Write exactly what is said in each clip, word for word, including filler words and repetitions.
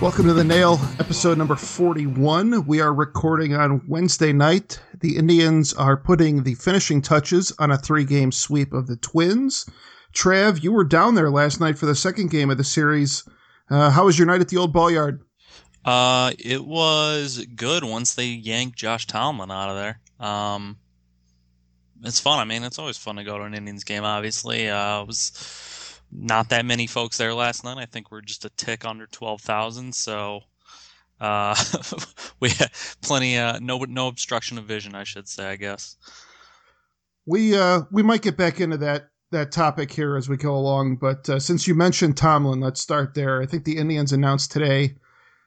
Welcome to The Nail, episode number forty-one. We are recording on Wednesday night. The Indians are putting the finishing touches on a three-game sweep of the Twins. Trav, you were down there last night for the second game of the series. Uh, how was your night at the old ball yard? Uh, it was good once they yanked Josh Tomlin out of there. Um, it's fun. I mean, it's always fun to go to an Indians game, obviously. Uh, it was... Not that many folks there last night. I think we're just a tick under twelve thousand, so uh, we had plenty, uh, no no obstruction of vision, I should say, I guess. We uh, we might get back into that, that topic here as we go along, but uh, since you mentioned Tomlin, let's start there. I think the Indians announced today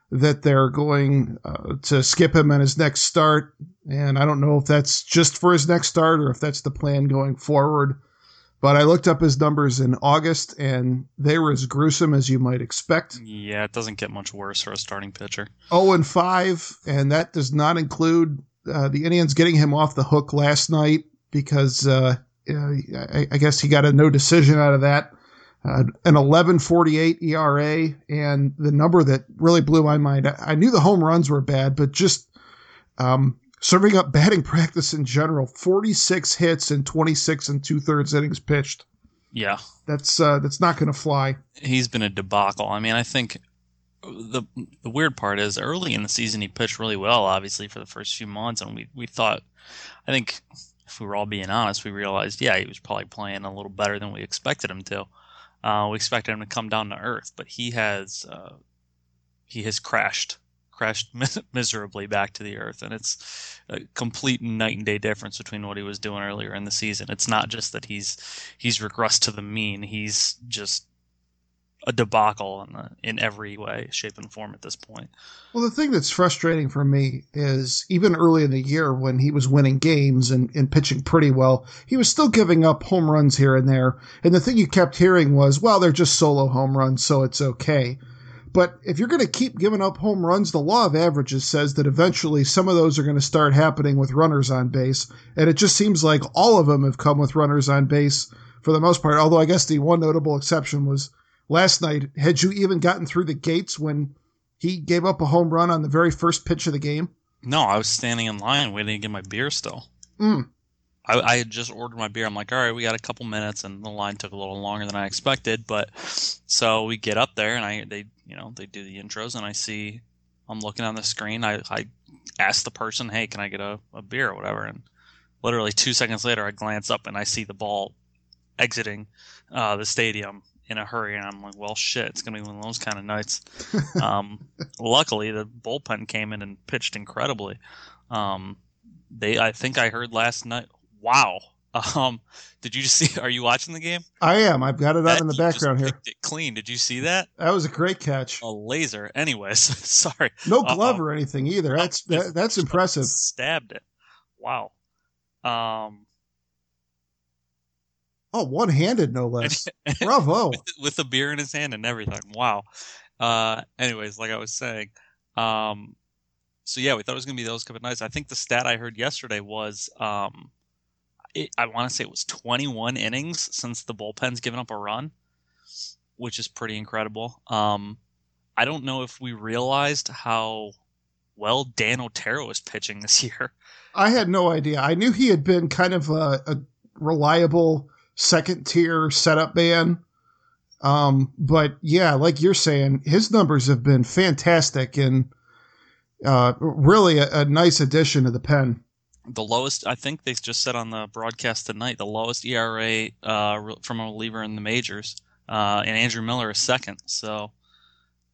that they're going uh, to skip him on his next start, and I don't know if that's just for his next start or if that's the plan going forward. But I looked up his numbers in August, and they were as gruesome as you might expect. Yeah, it doesn't get much worse for a starting pitcher. oh and five, and that does not include uh, the Indians getting him off the hook last night because uh, I, I guess he got a no decision out of that. Uh, an eleven forty-eight E R A, and the number that really blew my mind. I, I knew the home runs were bad, but just um, – serving up batting practice in general, forty-six hits in twenty-six and two-thirds innings pitched. Yeah. That's uh, that's not going to fly. He's been a debacle. I mean, I think the the weird part is early in the season he pitched really well, obviously, for the first few months, and we, we thought, I think if we were all being honest, we realized, yeah, he was probably playing a little better than we expected him to. Uh, we expected him to come down to earth, but he has uh, he has crashed. crashed miserably back to the earth, and it's a complete night and day difference between what he was doing earlier in the season. It's not just that he's he's regressed to the mean. He's just a debacle in, in every way, shape, and form at this point. Well, the thing that's frustrating for me is even early in the year when he was winning games and, and pitching pretty well, he was still giving up home runs here and there, and the thing you kept hearing was, well, they're just solo home runs, so it's okay. But if you're going to keep giving up home runs, the law of averages says that eventually some of those are going to start happening with runners on base. And it just seems like all of them have come with runners on base for the most part. Although I guess the one notable exception was last night. Had you even gotten through the gates when he gave up a home run on the very first pitch of the game? No, I was standing in line waiting to get my beer still. Mm. I, I had just ordered my beer. I'm like, all right, we got a couple minutes. And the line took a little longer than I expected. But so we get up there and I they... You know, they do the intros, and I see, I'm looking on the screen. I, I ask the person, hey, can I get a, a beer or whatever? And literally two seconds later, I glance up, and I see the ball exiting uh, the stadium in a hurry. And I'm like, well, shit, it's going to be one of those kind of nights. um, luckily, the bullpen came in and pitched incredibly. Um, they, I think I heard last night, wow. Um, did you just see? Are you watching the game? I am. I've got it that up in the background just here. It clean. Did you see that? That was a great catch. A laser. Anyways, sorry. No glove Uh-oh. or anything either. That's that, that's impressive. Stabbed it. Wow. Um. Oh, one-handed, no less. Bravo. With, with a beer in his hand and everything. Wow. Uh. Anyways, like I was saying, um. So yeah, we thought it was gonna be those couple of nights. I think the stat I heard yesterday was um. It, I want to say it was twenty-one innings since the bullpen's given up a run, which is pretty incredible. Um, I don't know if we realized how well Dan Otero is pitching this year. I had no idea. I knew he had been kind of a, a reliable second-tier setup man. Um, but, yeah, like you're saying, his numbers have been fantastic and uh, really a, a nice addition to the pen. The lowest, I think they just said on the broadcast tonight, the lowest E R A uh, from a reliever in the majors, uh, and Andrew Miller is second. So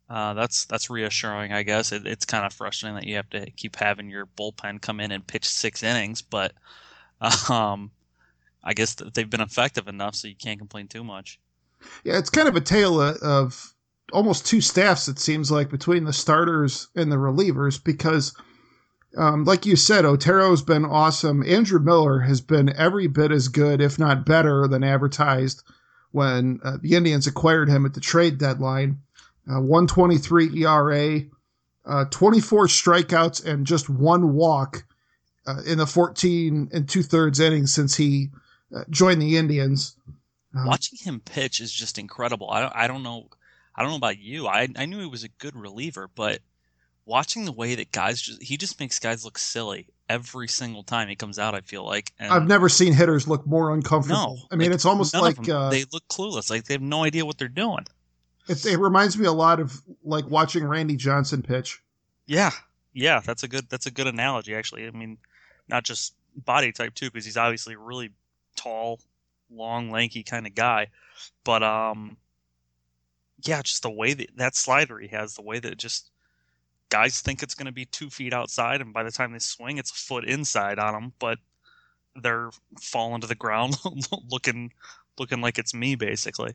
uh, that's that's reassuring, I guess. It, it's kind of frustrating that you have to keep having your bullpen come in and pitch six innings, but um, I guess they've been effective enough, so you can't complain too much. Yeah, it's kind of a tale of, of almost two staffs, it seems like, between the starters and the relievers, because Um, like you said, Otero's been awesome. Andrew Miller has been every bit as good, if not better, than advertised when uh, the Indians acquired him at the trade deadline. Uh, one twenty-three E R A, uh, twenty-four strikeouts, and just one walk uh, in the fourteen and two-thirds innings since he uh, joined the Indians. Um, Watching him pitch is just incredible. I don't, I don't know. I don't know about you. I I knew he was a good reliever, but watching the way that guys just, he just makes guys look silly every single time he comes out, I feel like. And I've never seen hitters look more uncomfortable. No, I mean, like, it's almost like them, uh, they look clueless. Like they have no idea what they're doing. It, it reminds me a lot of like watching Randy Johnson pitch. Yeah. Yeah. That's a good, that's a good analogy, actually. I mean, not just body type too, because he's obviously really tall, long, lanky kind of guy, but, um, yeah, just the way that that slider he has, the way that it just guys think it's going to be two feet outside, and by the time they swing, it's a foot inside on them, but they're falling to the ground looking looking like it's me, basically.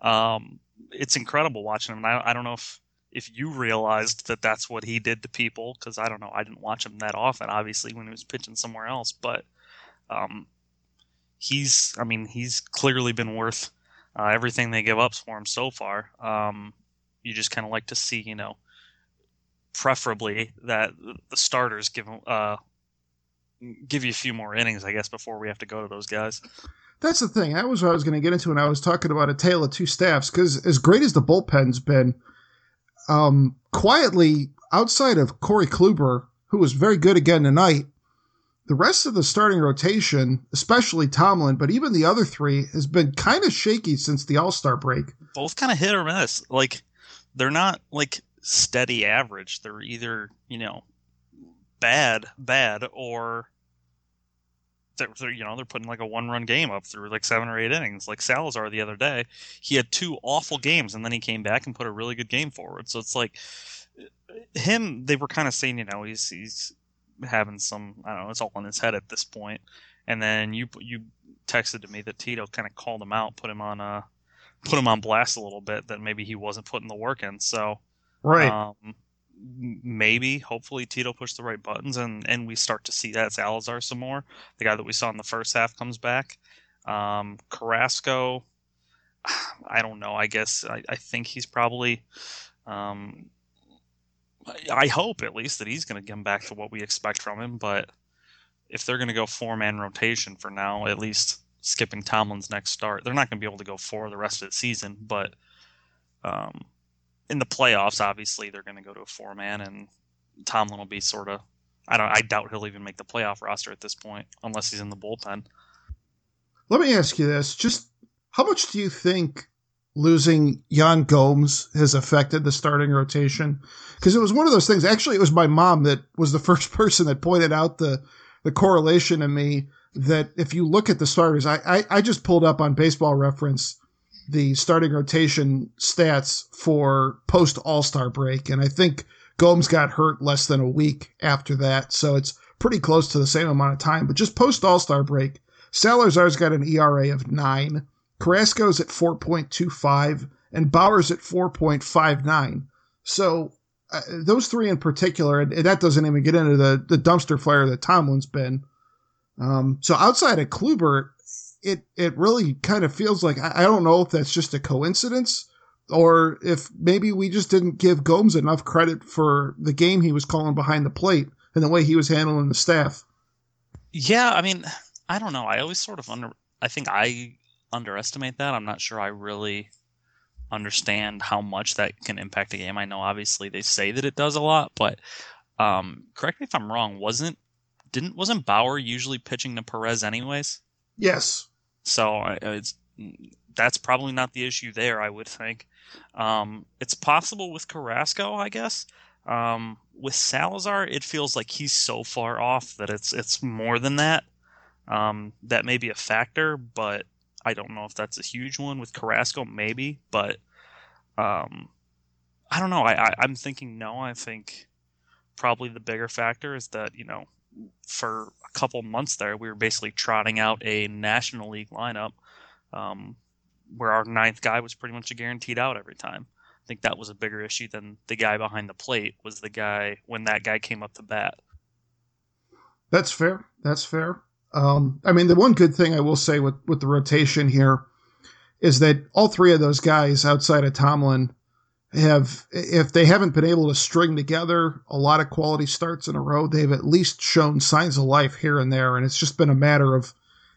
Um, it's incredible watching him, and I, I don't know if, if you realized that that's what he did to people, because I don't know, I didn't watch him that often, obviously, when he was pitching somewhere else, but um, he's, I mean, he's clearly been worth Uh, everything they give up for him so far. Um, you just kind of like to see, you know, preferably that the starters give uh, give you a few more innings, I guess, before we have to go to those guys. That's the thing. That was what I was going to get into when I was talking about a tale of two staffs, because as great as the bullpen's been, um, quietly, outside of Corey Kluber, who was very good again tonight, the rest of the starting rotation, especially Tomlin, but even the other three, has been kind of shaky since the All-Star break. Both kind of hit or miss. Like, they're not, like, steady average. They're either, you know, bad, bad, or they're, they're you know, they're putting, like, a one-run game up through, like, seven or eight innings. Like Salazar the other day, he had two awful games, and then he came back and put a really good game forward. So it's like, him, they were kind of saying, you know, he's he's... having some, I don't know, it's all in his head at this point. And then you you texted to me that Tito kind of called him out, put him on uh, put him on blast a little bit, that maybe he wasn't putting the work in. So right, um, maybe, hopefully, Tito pushed the right buttons, and, and we start to see that Salazar some more. The guy that we saw in the first half comes back. Um, Carrasco, I don't know, I guess, I, I think he's probably... Um, I hope, at least, that he's going to come back to what we expect from him, but if they're going to go four-man rotation for now, at least skipping Tomlin's next start, they're not going to be able to go four the rest of the season, but um, in the playoffs, obviously, they're going to go to a four-man, and Tomlin will be sort of... I don't. I doubt he'll even make the playoff roster at this point, unless he's in the bullpen. Let me ask you this. Just how much do you think losing Yan Gomes has affected the starting rotation? Because it was one of those things. Actually, it was my mom that was the first person that pointed out the, the correlation to me, that if you look at the starters, I, I, I just pulled up on Baseball Reference the starting rotation stats for post All-Star break. And I think Gomes got hurt less than a week after that. So it's pretty close to the same amount of time, but just post All-Star break, Salazar's got an E R A of nine. Carrasco's at four point two five, and Bauer's at four point five nine. So uh, those three in particular, and, and that doesn't even get into the, the dumpster fire that Tomlin's been. Um, so outside of Kluber, it, it really kind of feels like, I, I don't know if that's just a coincidence, or if maybe we just didn't give Gomes enough credit for the game he was calling behind the plate and the way he was handling the staff. Yeah, I mean, I don't know. I always sort of under... I think I... underestimate that. I'm not sure I really understand how much that can impact a game. I know obviously they say that it does a lot, but um, correct me if I'm wrong, wasn't didn't wasn't Bauer usually pitching to Perez anyways? Yes. So it's that's probably not the issue there, I would think. Um, it's possible with Carrasco, I guess. Um, with Salazar, it feels like he's so far off that it's it's more than that. Um, that may be a factor, but I don't know if that's a huge one. With Carrasco, maybe, but um, I don't know. I, I, I'm thinking no. I think probably the bigger factor is that, you know, for a couple months there, we were basically trotting out a National League lineup um, where our ninth guy was pretty much a guaranteed out every time. I think that was a bigger issue than the guy behind the plate was the guy when that guy came up to bat. That's fair. That's fair. Um, I mean, the one good thing I will say with, with the rotation here is that all three of those guys outside of Tomlin have, if they haven't been able to string together a lot of quality starts in a row, they've at least shown signs of life here and there. And it's just been a matter of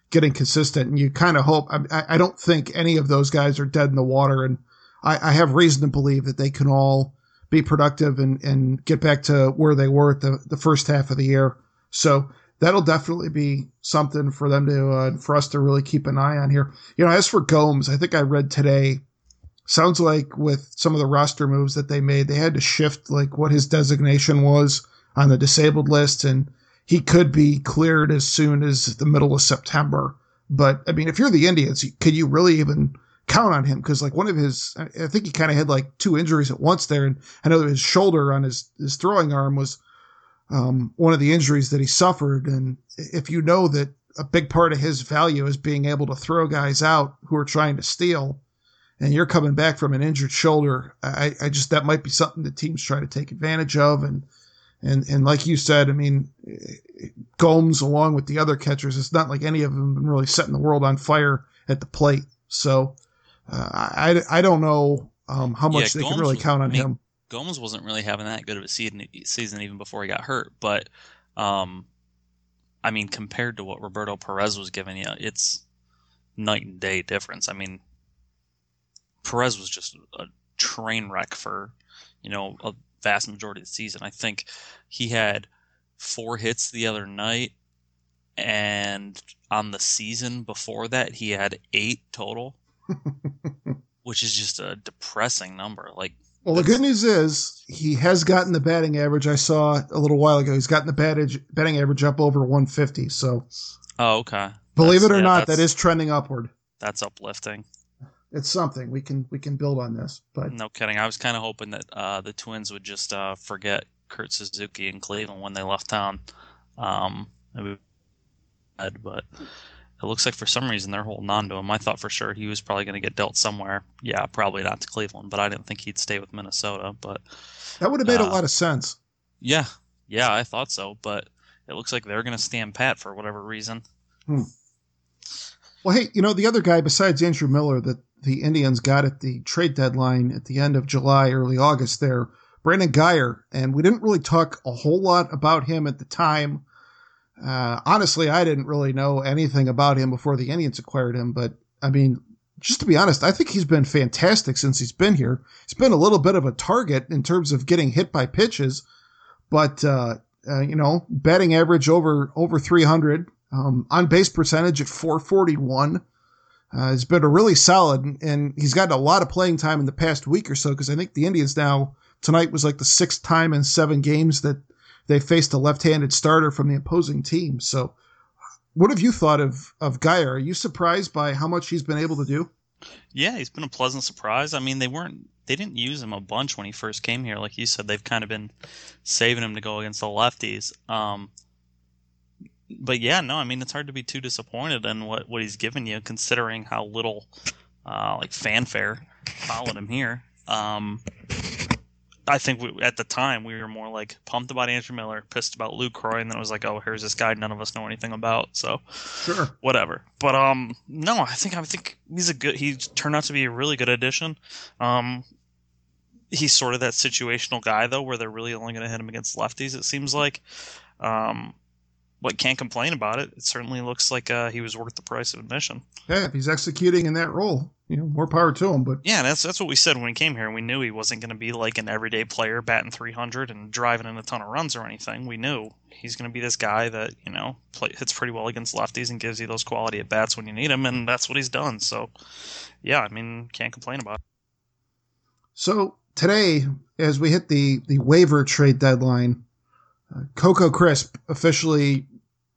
getting consistent. And you kind of hope, I, I don't think any of those guys are dead in the water. And I, I have reason to believe that they can all be productive and, and get back to where they were at the, the first half of the year. So that'll definitely be something for them to, uh, for us to really keep an eye on here. You know, as for Gomes, I think I read today, sounds like with some of the roster moves that they made, they had to shift like what his designation was on the disabled list. And he could be cleared as soon as the middle of September. But I mean, if you're the Indians, could you really even count on him? Cause like one of his, I think he kind of had like two injuries at once there. And I know that his shoulder on his, his throwing arm was um, one of the injuries that he suffered. And if you know that a big part of his value is being able to throw guys out who are trying to steal, and you're coming back from an injured shoulder, I, I just, that might be something the teams try to take advantage of. And, and, and like you said, I mean, Gomes along with the other catchers, it's not like any of them have been really setting the world on fire at the plate. So, Uh, I, I don't know um, how much yeah, they Gomes can really was, count on I mean, him. Gomes wasn't really having that good of a season, season even before he got hurt. But, um, I mean, compared to what Roberto Perez was giving you, it's night and day difference. I mean, Perez was just a train wreck for, you know, a vast majority of the season. I think he had four hits the other night. And on the season before that, he had eight total. Which is just a depressing number. Like, well, the good news is he has gotten the batting average. I saw a little while ago. He's gotten the batting batting average up over one fifty. So, oh, okay. Believe that's, it or yeah, not, that is trending upward. That's uplifting. It's something we can we can build on this. But no kidding. I was kind of hoping that uh, the Twins would just uh, forget Kurt Suzuki in Cleveland when they left town. Um, but. It looks like for some reason they're holding on to him. I thought for sure he was probably going to get dealt somewhere. Yeah, probably not to Cleveland, but I didn't think he'd stay with Minnesota. But that would have made uh, a lot of sense. Yeah, yeah, I thought so. But it looks like they're going to stand pat for whatever reason. Hmm. Well, hey, you know, the other guy besides Andrew Miller that the Indians got at the trade deadline at the end of July, early August there, Brandon Guyer. And we didn't really talk a whole lot about him at the time. Uh, honestly, I didn't really know anything about him before the Indians acquired him, but I mean, just to be honest, I think he's been fantastic since he's been here. He's been a little bit of a target in terms of getting hit by pitches, but, uh, uh you know, batting average over, over three hundred, um, on base percentage at four forty-one. Uh, he's been a really solid, and he's gotten a lot of playing time in the past week or so, because I think the Indians now, tonight was like the sixth time in seven games that they faced a left-handed starter from the opposing team. So what have you thought of, of Guyer? Are you surprised by how much he's been able to do? Yeah, he's been a pleasant surprise. I mean, they weren't, they didn't use him a bunch when he first came here. Like you said, they've kind of been saving him to go against the lefties. Um, but yeah, no, I mean, it's hard to be too disappointed in what, what he's given you, considering how little uh, like fanfare followed him here. Um I think we, at the time we were more like pumped about Andrew Miller, pissed about Luke Croy, and then it was like, oh, here's this guy none of us know anything about. So, sure, whatever. But um, no, I think I think he's a good. He turned out to be a really good addition. Um, he's sort of that situational guy though, where they're really only going to hit him against lefties. It seems like. Um, but can't complain about it. It certainly looks like uh, he was worth the price of admission. Yeah, if he's executing in that role, you know, more power to him. But yeah, that's that's what we said when he came here. We knew he wasn't going to be like an everyday player batting three hundred and driving in a ton of runs or anything. We knew he's going to be this guy that, you know, play, hits pretty well against lefties and gives you those quality at-bats when you need him, and that's what he's done. So, yeah, I mean, can't complain about it. So today, as we hit the, the waiver trade deadline, uh, Coco Crisp officially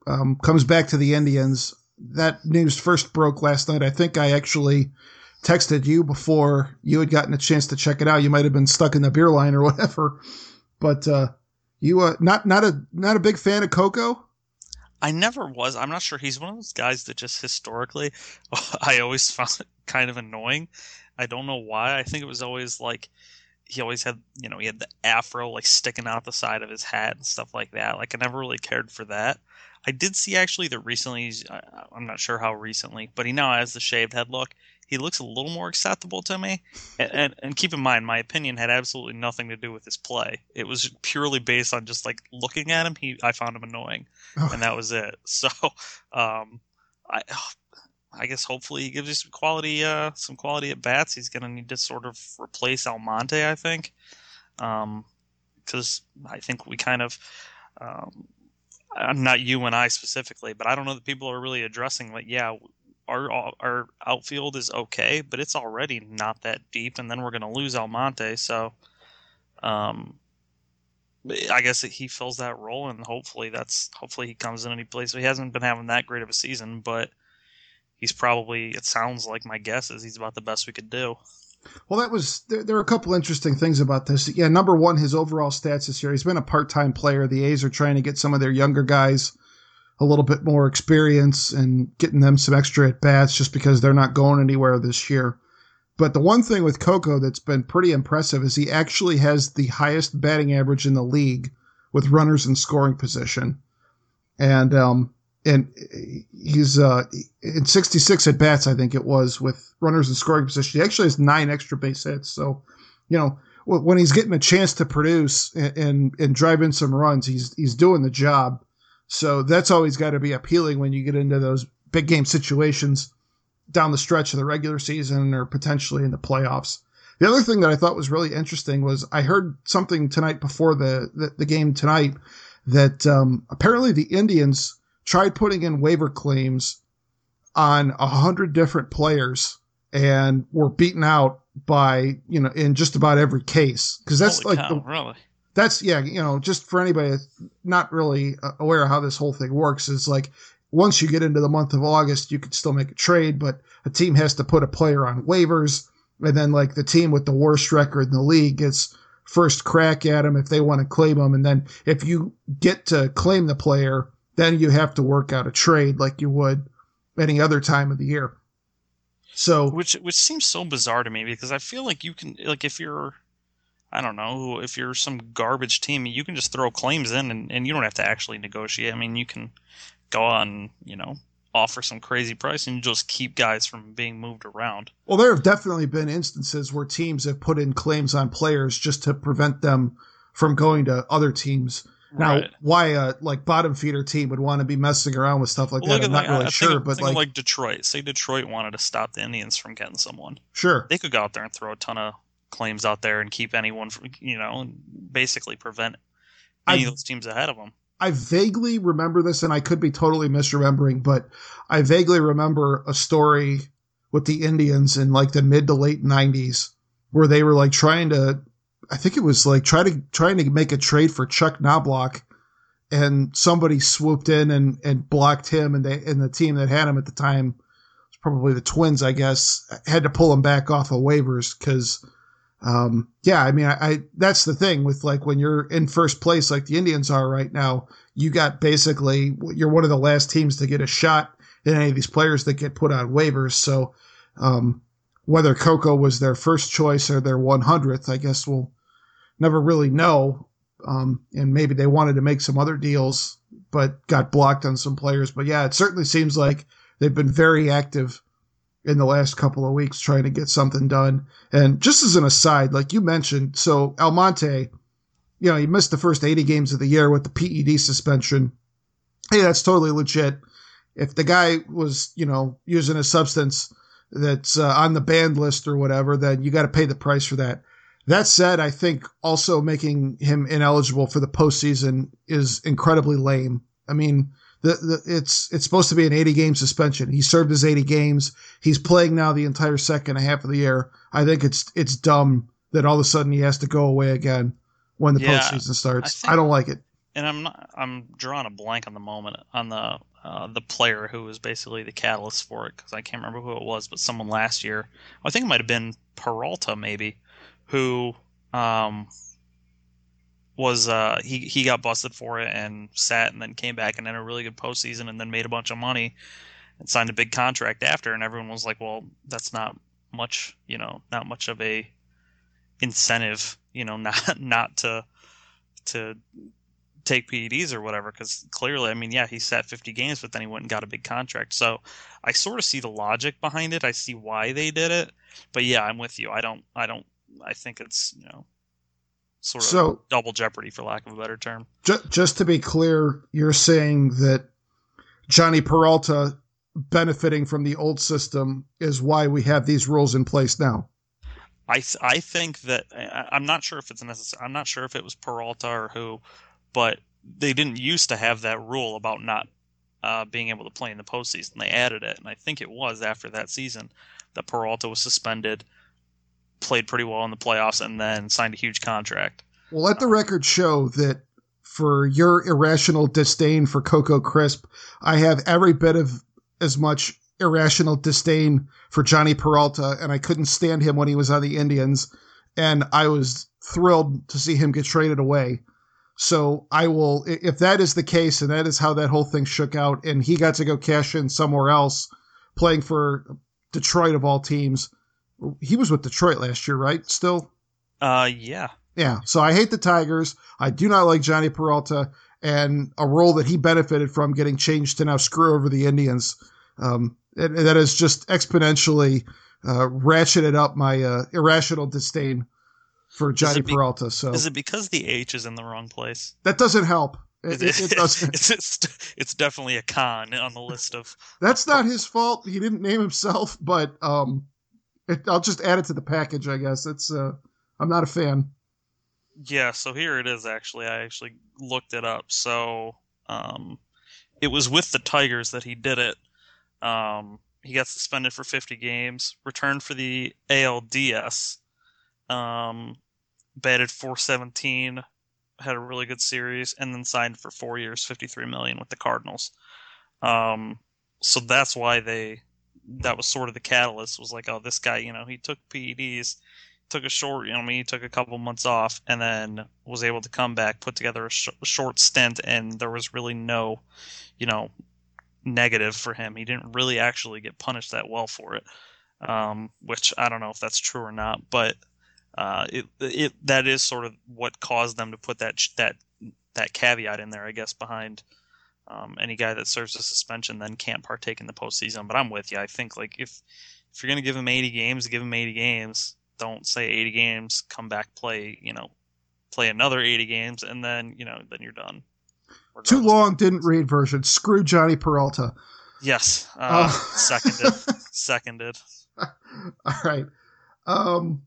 um, comes back to the Indians. That news first broke last night. I think I actually texted you before you had gotten a chance to check it out. You might have been stuck in the beer line or whatever, but uh, you uh, not not a not a big fan of Coco. I never was. I'm not sure. He's one of those guys that just historically, I always found it kind of annoying. I don't know why. I think it was always like he always had, you know, he had the afro like sticking out the side of his hat and stuff like that. Like I never really cared for that. I did see actually that recently, I'm not sure how recently, but he now has the shaved head look. He looks a little more acceptable to me. And, and, and keep in mind, my opinion had absolutely nothing to do with his play. It was purely based on just like looking at him. He, I found him annoying, oh. and that was it. So, um, I, I guess hopefully he gives you some quality, uh, some quality at bats. He's going to need to sort of replace Almonte, I think, um, because I think we kind of. Um, Not you and I specifically, but I don't know that people are really addressing, like, yeah, our our outfield is okay, but it's already not that deep, and then we're going to lose Almonte. So um, I guess that he fills that role, and hopefully that's hopefully he comes in and he plays. So he hasn't been having that great of a season, but he's probably, it sounds like, my guess is he's about the best we could do. Well, that was there, there are a couple interesting things about this. Yeah, number one, his overall stats this year. He's been a part-time player. The A's are trying to get some of their younger guys a little bit more experience and getting them some extra at-bats just because they're not going anywhere this year. But the one thing with Coco that's been pretty impressive is he actually has the highest batting average in the league with runners in scoring position. And um, and he's uh, in sixty-six at-bats, I think it was, with runners in scoring position. He actually has nine extra base hits. So, you know, when he's getting a chance to produce and and, and drive in some runs, he's he's doing the job. So that's always got to be appealing when you get into those big game situations down the stretch of the regular season or potentially in the playoffs. The other thing that I thought was really interesting was I heard something tonight before the, the, the game tonight that um, apparently the Indians tried putting in waiver claims on a hundred different players and were beaten out by, you know, in just about every case. Cause that's Holy like, cow, the, really? That's yeah. You know, just for anybody that's not really aware of how this whole thing works is like, once you get into the month of August, you can still make a trade, but a team has to put a player on waivers. And then like the team with the worst record in the league gets first crack at them if they want to claim them. And then if you get to claim the player, then you have to work out a trade like you would any other time of the year. So which which seems so bizarre to me because I feel like you can, like, if you're, I don't know, if you're some garbage team, you can just throw claims in and, and you don't have to actually negotiate. I mean, you can go on, you know, offer some crazy price and you just keep guys from being moved around. Well, there have definitely been instances where teams have put in claims on players just to prevent them from going to other teams. Now, right. why a like bottom feeder team would want to be messing around with stuff like well, that? I'm not like, really I sure, think, but like, like Detroit, say Detroit wanted to stop the Indians from getting someone. Sure, they could go out there and throw a ton of claims out there and keep anyone from, you know, and basically prevent any I, of those teams ahead of them. I vaguely remember this, and I could be totally misremembering, but I vaguely remember a story with the Indians in like the mid to late nineties where they were like trying to. I think it was like try to, trying to make a trade for Chuck Knobloch, and somebody swooped in and, and blocked him, and they and the team that had him at the time, was probably the Twins, I guess, had to pull him back off of waivers because, um, yeah, I mean, I, I that's the thing with like when you're in first place like the Indians are right now, you got basically you're one of the last teams to get a shot at any of these players that get put on waivers, so. Um, Whether Coco was their first choice or their one hundredth, I guess we'll never really know. Um, and maybe they wanted to make some other deals, but got blocked on some players. But yeah, it certainly seems like they've been very active in the last couple of weeks trying to get something done. And just as an aside, like you mentioned, so Almonte, you know, he missed the first eighty games of the year with the P E D suspension. Hey, that's totally legit. If the guy was, you know, using a substance that's uh, on the banned list or whatever, then you got to pay the price for that. That said, I think also making him ineligible for the postseason is incredibly lame. I mean, the, the, it's it's supposed to be an eighty-game suspension. He served his eighty games. He's playing now the entire second half of the year. I think it's it's dumb that all of a sudden he has to go away again when the yeah, postseason starts. I, think, I don't like it. And I'm not, I'm drawing a blank on the moment on the. Uh, the player who was basically the catalyst for it, because I can't remember who it was, but someone last year, I think it might have been Peralta maybe, who um, was uh, he he got busted for it and sat and then came back and had a really good postseason and then made a bunch of money and signed a big contract after, and everyone was like, well, that's not much, you know, not much of a incentive, you know, not not to to take P E Ds or whatever, because clearly, I mean, yeah, he sat fifty games, but then he went and got a big contract. So I sort of see the logic behind it. I see why they did it. But yeah, I'm with you. I don't, I don't, I think it's, you know, sort of so, double jeopardy, for lack of a better term. Just, just to be clear, you're saying that Johnny Peralta benefiting from the old system is why we have these rules in place now. I, I think that I, I'm not sure if it's necessary. I'm not sure if it was Peralta or who, but they didn't used to have that rule about not uh, being able to play in the postseason. They added it, and I think it was after that season that Peralta was suspended, played pretty well in the playoffs, and then signed a huge contract. Well, let the um, record show that for your irrational disdain for Coco Crisp, I have every bit of as much irrational disdain for Johnny Peralta, and I couldn't stand him when he was on the Indians, and I was thrilled to see him get traded away. So I will, if that is the case, and that is how that whole thing shook out, and he got to go cash in somewhere else, playing for Detroit of all teams. He was with Detroit last year, right? Still? Uh, yeah. Yeah. So I hate the Tigers. I do not like Johnny Peralta, and a role that he benefited from getting changed to now screw over the Indians. Um, and, and that has just exponentially uh, ratcheted up my uh, irrational disdain for Johnny be, Peralta. So is it because the H is in the wrong place? That doesn't help. It, it, it doesn't. It's, it's, it's definitely a con on the list of. That's not his fault. He didn't name himself, but um, it, I'll just add it to the package, I guess. It's uh, I'm not a fan. Yeah, so here it is. Actually, I actually looked it up. So um, it was with the Tigers that he did it. Um, he got suspended for fifty games, returned for the A L D S. Um, batted four seventeen, had a really good series, and then signed for four years, fifty-three million dollars with the Cardinals. Um, so that's why they, that was sort of the catalyst, was like, oh, this guy, you know, he took P E Ds, took a short, you know, I mean, he took a couple months off, and then was able to come back, put together a, sh- a short stint, and there was really no, you know, negative for him. He didn't really actually get punished that well for it, um, which I don't know if that's true or not, but Uh, it it that is sort of what caused them to put that that that caveat in there, I guess, behind um, any guy that serves a suspension then can't partake in the postseason. But I'm with you. I think like if if you're gonna give him eighty games, give him eighty games. Don't say eighty games. Come back, play you know, play another eighty games, and then you know then you're done. We're Too done. Long didn't read version. Screw Johnny Peralta. Yes, uh, uh. seconded, seconded. All right. Um.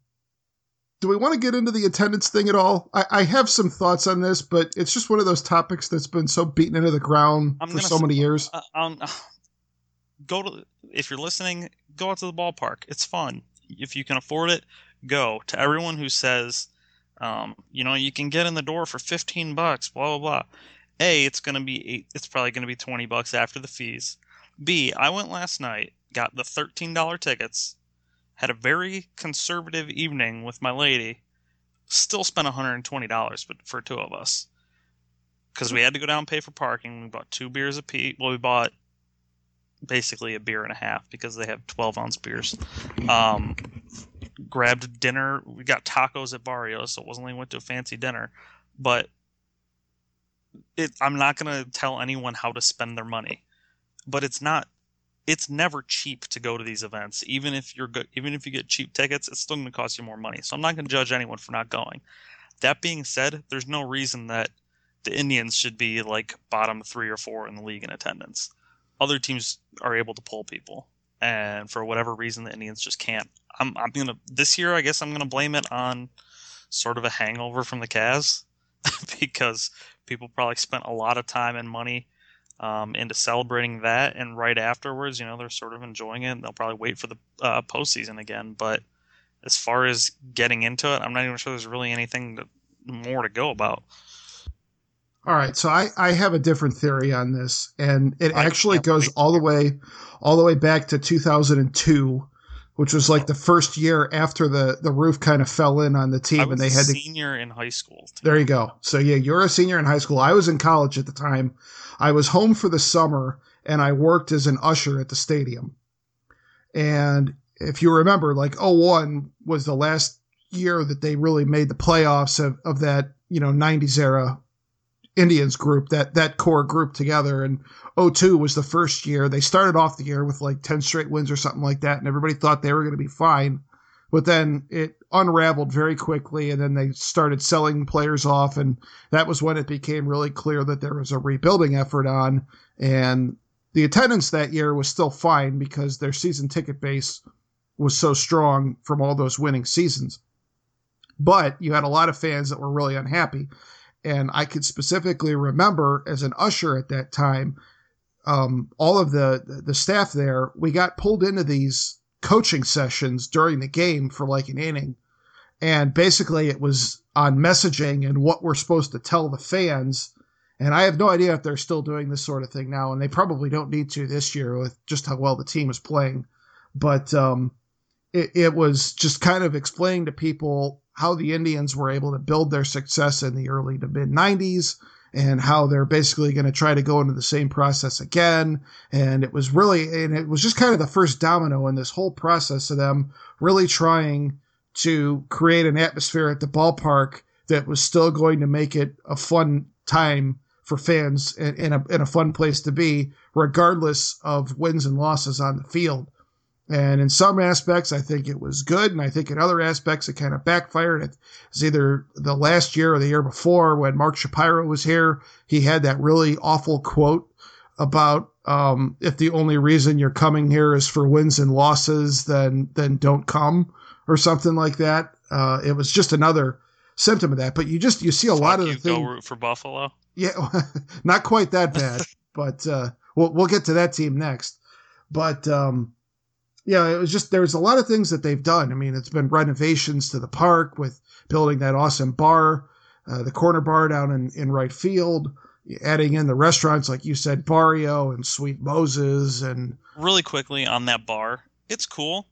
Do we want to get into the attendance thing at all? I, I have some thoughts on this, but it's just one of those topics that's been so beaten into the ground I'm for so say, many years. Uh, um, go to if you're listening, go out to the ballpark. It's fun. If you can afford it, go. To everyone who says, um, you know, you can get in the door for fifteen bucks, blah blah blah. A, it's going to be eight, it's probably going to be twenty bucks after the fees. B, I went last night, got the thirteen dollars tickets. Had a very conservative evening with my lady. Still spent one hundred twenty dollars but for two of us. Because we had to go down and pay for parking. We bought two beers a piece. Well, we bought basically a beer and a half because they have twelve-ounce beers. Um, grabbed dinner. We got tacos at Barrios, so it wasn't like we went to a fancy dinner. But it, I'm not going to tell anyone how to spend their money. But it's not... It's never cheap to go to these events. Even if you're go- even if you get cheap tickets, it's still going to cost you more money. So I'm not going to judge anyone for not going. That being said, there's no reason that the Indians should be like bottom three or four in the league in attendance. Other teams are able to pull people, and for whatever reason, the Indians just can't. I'm I'm gonna this year. I guess I'm gonna blame it on sort of a hangover from the Cavs because people probably spent a lot of time and money. Um, into celebrating that, and right afterwards, you know, they're sort of enjoying it. They'll probably wait for the uh, postseason again. But as far as getting into it, I'm not even sure there's really anything to, more to go about. All right, so I, I have a different theory on this, and it I actually goes all the way, all the way back to two thousand two, which was like the first year after the, the roof kind of fell in on the team, I was and they had a senior to, in high school. Too. There you go. So yeah, you're a senior in high school. I was in college at the time. I was home for the summer, and I worked as an usher at the stadium. And if you remember, like oh one was the last year that they really made the playoffs of, of that, you know, nineties era Indians group, that that core group together. And oh two was the first year. They started off the year with like ten straight wins or something like that, and everybody thought they were going to be fine. But then it unraveled very quickly, and then they started selling players off, and that was when it became really clear that there was a rebuilding effort on. And the attendance that year was still fine because their season ticket base was so strong from all those winning seasons. But you had a lot of fans that were really unhappy. And I could specifically remember, as an usher at that time, um, all of the, the staff there, we got pulled into these coaching sessions during the game for like an inning. And basically it was on messaging and what we're supposed to tell the fans. And I have no idea if they're still doing this sort of thing now. And they probably don't need to this year with just how well the team is playing. But um, it, it was just kind of explaining to people how the Indians were able to build their success in the early to mid nineties and how they're basically going to try to go into the same process again. And it was really, and it was just kind of the first domino in this whole process of them really trying to create an atmosphere at the ballpark that was still going to make it a fun time for fans and, and, a, and a fun place to be, regardless of wins and losses on the field. And in some aspects, I think it was good. And I think in other aspects, it kind of backfired. It was either the last year or the year before when Mark Shapiro was here. He had that really awful quote about um, if the only reason you're coming here is for wins and losses, then then don't come, or something like that. Uh, it was just another symptom of that. But you just you see a it's lot like of the you thing. Go root for Buffalo. Yeah, not quite that bad. But uh, we'll we'll get to that team next. But um, yeah, it was just, there's a lot of things that they've done. I mean, it's been renovations to the park with building that awesome bar, uh, the corner bar down in, in right field, adding in the restaurants, like you said, Barrio and Sweet Moses. And really quickly on that bar, it's cool.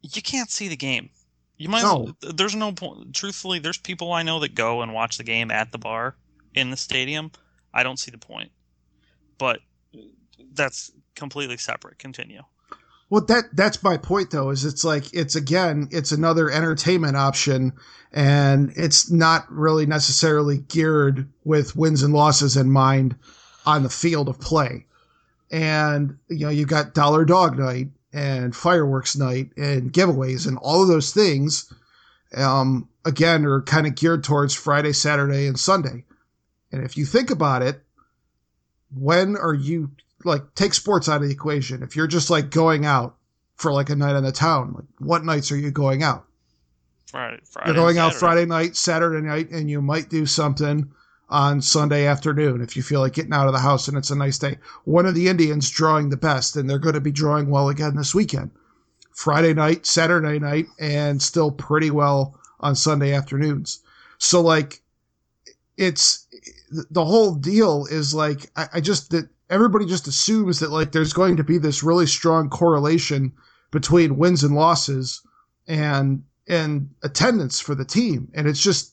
You can't see the game. You might, no. There's no point. Truthfully, there's people I know that go and watch the game at the bar in the stadium. I don't see the point, but that's completely separate. Continue. Well, that that's my point, though, is it's like it's again, it's another entertainment option, and it's not really necessarily geared with wins and losses in mind on the field of play. And, you know, you got Dollar Dog Night and Fireworks Night and giveaways and all of those things, um, again, are kind of geared towards Friday, Saturday and Sunday. And if you think about it, when are you – like take sports out of the equation. If you're just like going out for like a night on the town, like what nights are you going out? Friday, Friday. You're going out Friday night, Saturday night, and you might do something on Sunday afternoon if you feel like getting out of the house and it's a nice day. One of the Indians drawing the best, and they're going to be drawing well again this weekend. Friday night, Saturday night, and still pretty well on Sunday afternoons. So like it's the whole deal is like, I, I just, that, everybody just assumes that like there's going to be this really strong correlation between wins and losses and and attendance for the team. And it's just,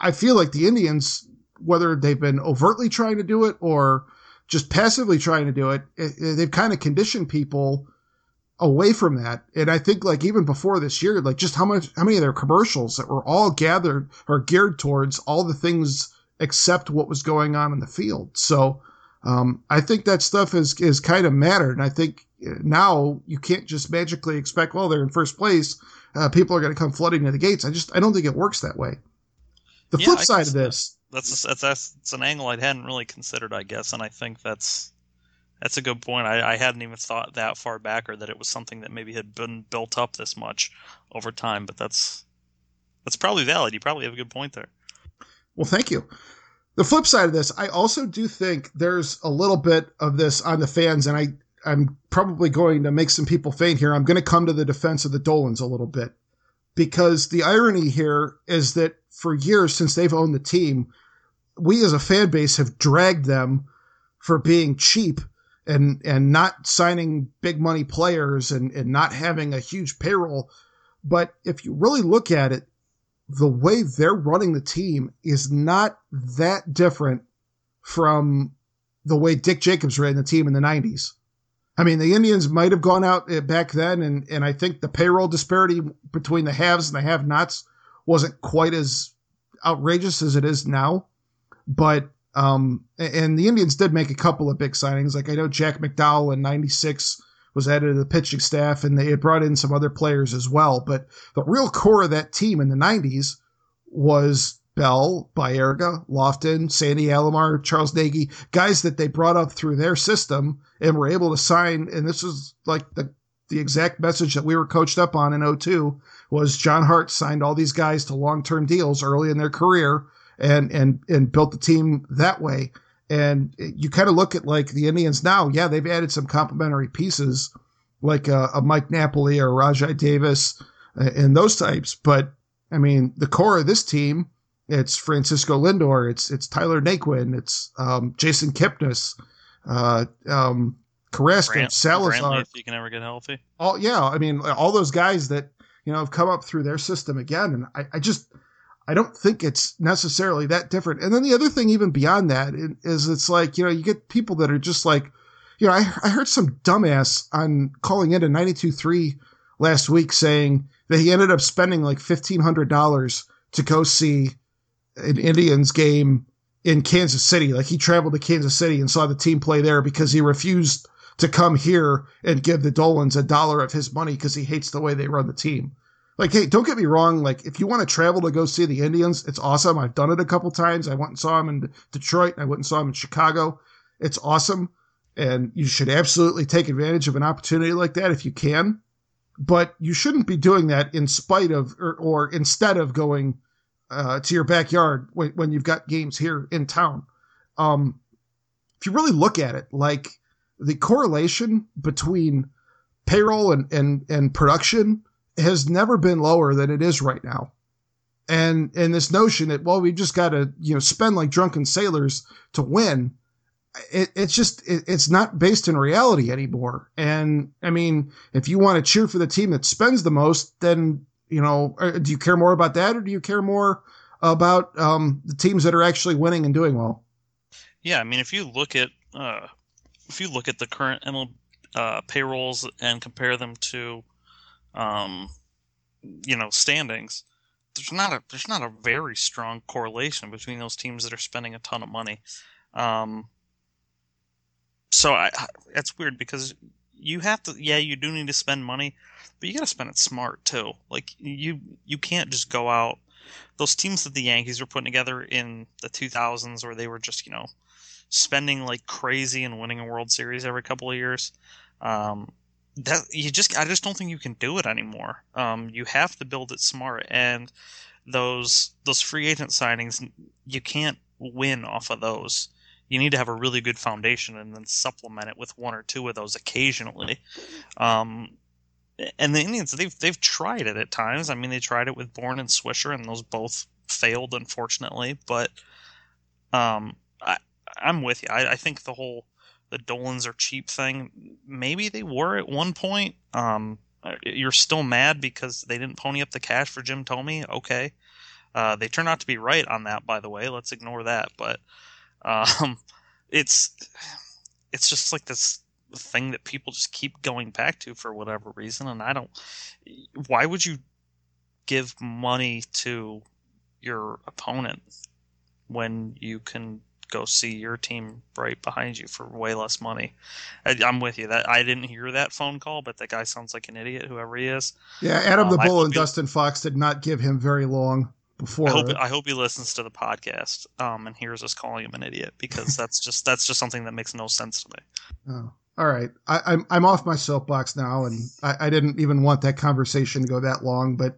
I feel like the Indians, whether they've been overtly trying to do it or just passively trying to do it, it, it they've kind of conditioned people away from that. And I think like even before this year, like just how much how many of their commercials that were all gathered or geared towards all the things except what was going on in the field. So Um, I think that stuff is, is kind of mattered. And I think now you can't just magically expect, well, they're in first place. Uh, people are going to come flooding to the gates. I just, I don't think it works that way. The yeah, flip I side of this. That's, that's, that's, that's an angle I hadn't really considered, I guess. And I think that's, that's a good point. I, I hadn't even thought that far back, or that it was something that maybe had been built up this much over time, but that's, that's probably valid. You probably have a good point there. Well, thank you. The flip side of this, I also do think there's a little bit of this on the fans, and I, I'm probably going to make some people faint here. I'm going to come to the defense of the Dolans a little bit, because the irony here is that for years since they've owned the team, we as a fan base have dragged them for being cheap and, and not signing big money players and, and not having a huge payroll. But if you really look at it, the way they're running the team is not that different from the way Dick Jacobs ran the team in the nineties. I mean, the Indians might have gone out back then, and, and I think the payroll disparity between the haves and the have-nots wasn't quite as outrageous as it is now. But um, and the Indians did make a couple of big signings. Like, I know Jack McDowell in ninety-six was added to the pitching staff, and they had brought in some other players as well. But the real core of that team in the nineties was Bell, Baerga, Lofton, Sandy Alomar, Charles Nagy, guys that they brought up through their system and were able to sign. And this was like the, the exact message that we were coached up on in oh two was John Hart signed all these guys to long-term deals early in their career and, and, and built the team that way. And you kind of look at like the Indians now. Yeah, they've added some complementary pieces like a, a Mike Napoli or Rajai Davis and those types. But I mean, the core of this team, it's Francisco Lindor, it's it's Tyler Naquin, it's um, Jason Kipnis, uh, um, Carrasco, Brand- Salazar. Brantley, if you can ever get healthy. All, yeah, I mean, all those guys that, you know, have come up through their system again. And I, I just, I don't think it's necessarily that different. And then the other thing even beyond that is it's like, you know, you get people that are just like, you know, I, I heard some dumbass on calling into ninety-two point three last week saying that he ended up spending like fifteen hundred dollars to go see an Indians game in Kansas City. Like, he traveled to Kansas City and saw the team play there because he refused to come here and give the Dolans a dollar of his money because he hates the way they run the team. Like, hey, don't get me wrong. Like, if you want to travel to go see the Indians, it's awesome. I've done it a couple times. I went and saw them in Detroit. And I went and saw them in Chicago. It's awesome. And you should absolutely take advantage of an opportunity like that if you can, but you shouldn't be doing that in spite of, or, or instead of going Uh, to your backyard when, when you've got games here in town. Um, if you really look at it, like the correlation between payroll and, and, and production has never been lower than it is right now. And, and this notion that, well, we just got to, you know, spend like drunken sailors to win. It, it's just, it, it's not based in reality anymore. And I mean, if you want to cheer for the team that spends the most, then, you know, do you care more about that, or do you care more about um, the teams that are actually winning and doing well? Yeah, I mean, if you look at uh, if you look at the current M L B uh, payrolls and compare them to, um, you know, standings, there's not a there's not a very strong correlation between those teams that are spending a ton of money. Um, so I, I, it's weird because you have to, yeah, you do need to spend money, but you got to spend it smart too. Like, you, you can't just go out. Those teams that the Yankees were putting together in the two thousands, where they were just, you know, spending like crazy and winning a World Series every couple of years. Um, that you just, I just don't think you can do it anymore. Um, you have to build it smart, and those, those free agent signings, you can't win off of those. You need to have a really good foundation and then supplement it with one or two of those occasionally. Um, and the Indians, they've, they've tried it at times. I mean, they tried it with Bourne and Swisher, and those both failed, unfortunately. But um, I, I'm with you. I, I think the whole, the Dolans are cheap thing, maybe they were at one point. Um, you're still mad because they didn't pony up the cash for Jim Thome. Okay. Uh, they turned out to be right on that, by the way. Let's ignore that. But Um, it's, it's just like this thing that people just keep going back to for whatever reason. And I don't, why would you give money to your opponent when you can go see your team right behind you for way less money? I, I'm with you. That I didn't hear that phone call, but that guy sounds like an idiot, whoever he is. Yeah. Adam um, the Bull and Dustin Fox did not give him very long. Before, I hope, I hope he listens to the podcast um, and hears us calling him an idiot, because that's just that's just something that makes no sense to me. Oh, all right, I, I'm I'm off my soapbox now, and I, I didn't even want that conversation to go that long. But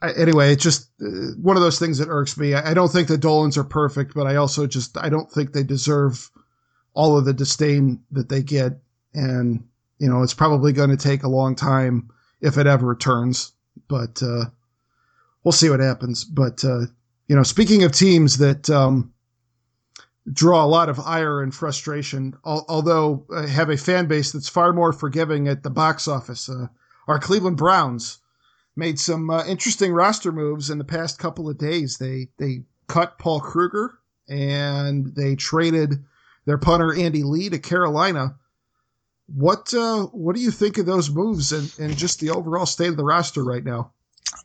I, anyway, it's just uh, one of those things that irks me. I, I don't think the Dolans are perfect, but I also just I don't think they deserve all of the disdain that they get, and you know, it's probably going to take a long time if it ever returns. But uh, we'll see what happens. But, uh, you know, speaking of teams that um, draw a lot of ire and frustration, al- although uh, have a fan base that's far more forgiving at the box office, uh, our Cleveland Browns made some uh, interesting roster moves in the past couple of days. They they cut Paul Kruger, and they traded their punter Andy Lee to Carolina. What uh, what do you think of those moves and, and just the overall state of the roster right now?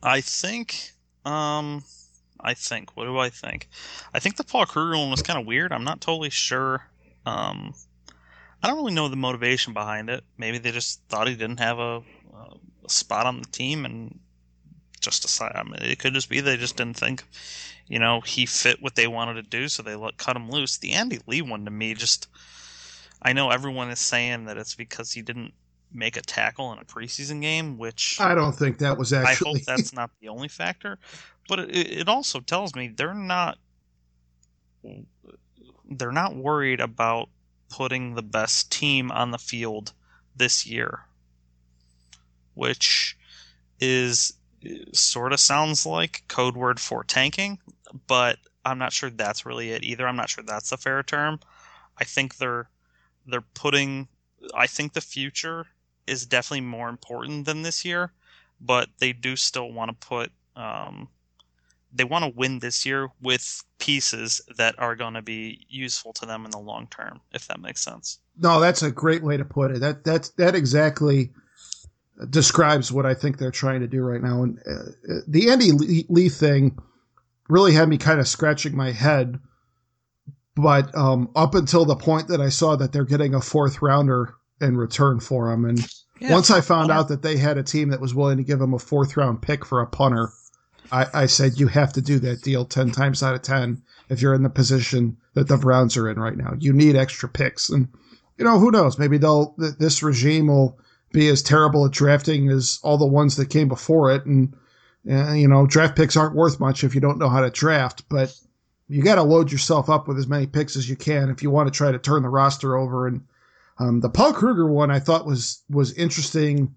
I think um, I think what do I think? I think the Paul Kruger one was kind of weird. I'm not totally sure. Um, I don't really know the motivation behind it. Maybe they just thought he didn't have a, a spot on the team and just decided. I mean, it could just be they just didn't think, you know, he fit what they wanted to do, so they let, cut him loose. The Andy Lee one to me just. I know everyone is saying that it's because he didn't make a tackle in a preseason game, which I don't think that was actually. I hope that's not the only factor, but it, it also tells me they're not they're not worried about putting the best team on the field this year, which is sort of sounds like code word for tanking, but I'm not sure that's really it either. I'm not sure that's a fair term. I think they're They're putting, I think the future is definitely more important than this year, but they do still want to put, um, they want to win this year with pieces that are going to be useful to them in the long term, if that makes sense. No, that's a great way to put it. That that's, that exactly describes what I think they're trying to do right now. And uh, the Andy Lee thing really had me kind of scratching my head. But um, up until the point that I saw that they're getting a fourth rounder in return for him. And yeah, once I found out that they had a team that was willing to give him a fourth round pick for a punter, I, I said, you have to do that deal ten times out of ten. If you're in the position that the Browns are in right now, you need extra picks. And, you know, who knows? Maybe they'll, this regime will be as terrible at drafting as all the ones that came before it. And, uh, you know, draft picks aren't worth much if you don't know how to draft, but you got to load yourself up with as many picks as you can if you want to try to turn the roster over. And um, the Paul Kruger one I thought was was interesting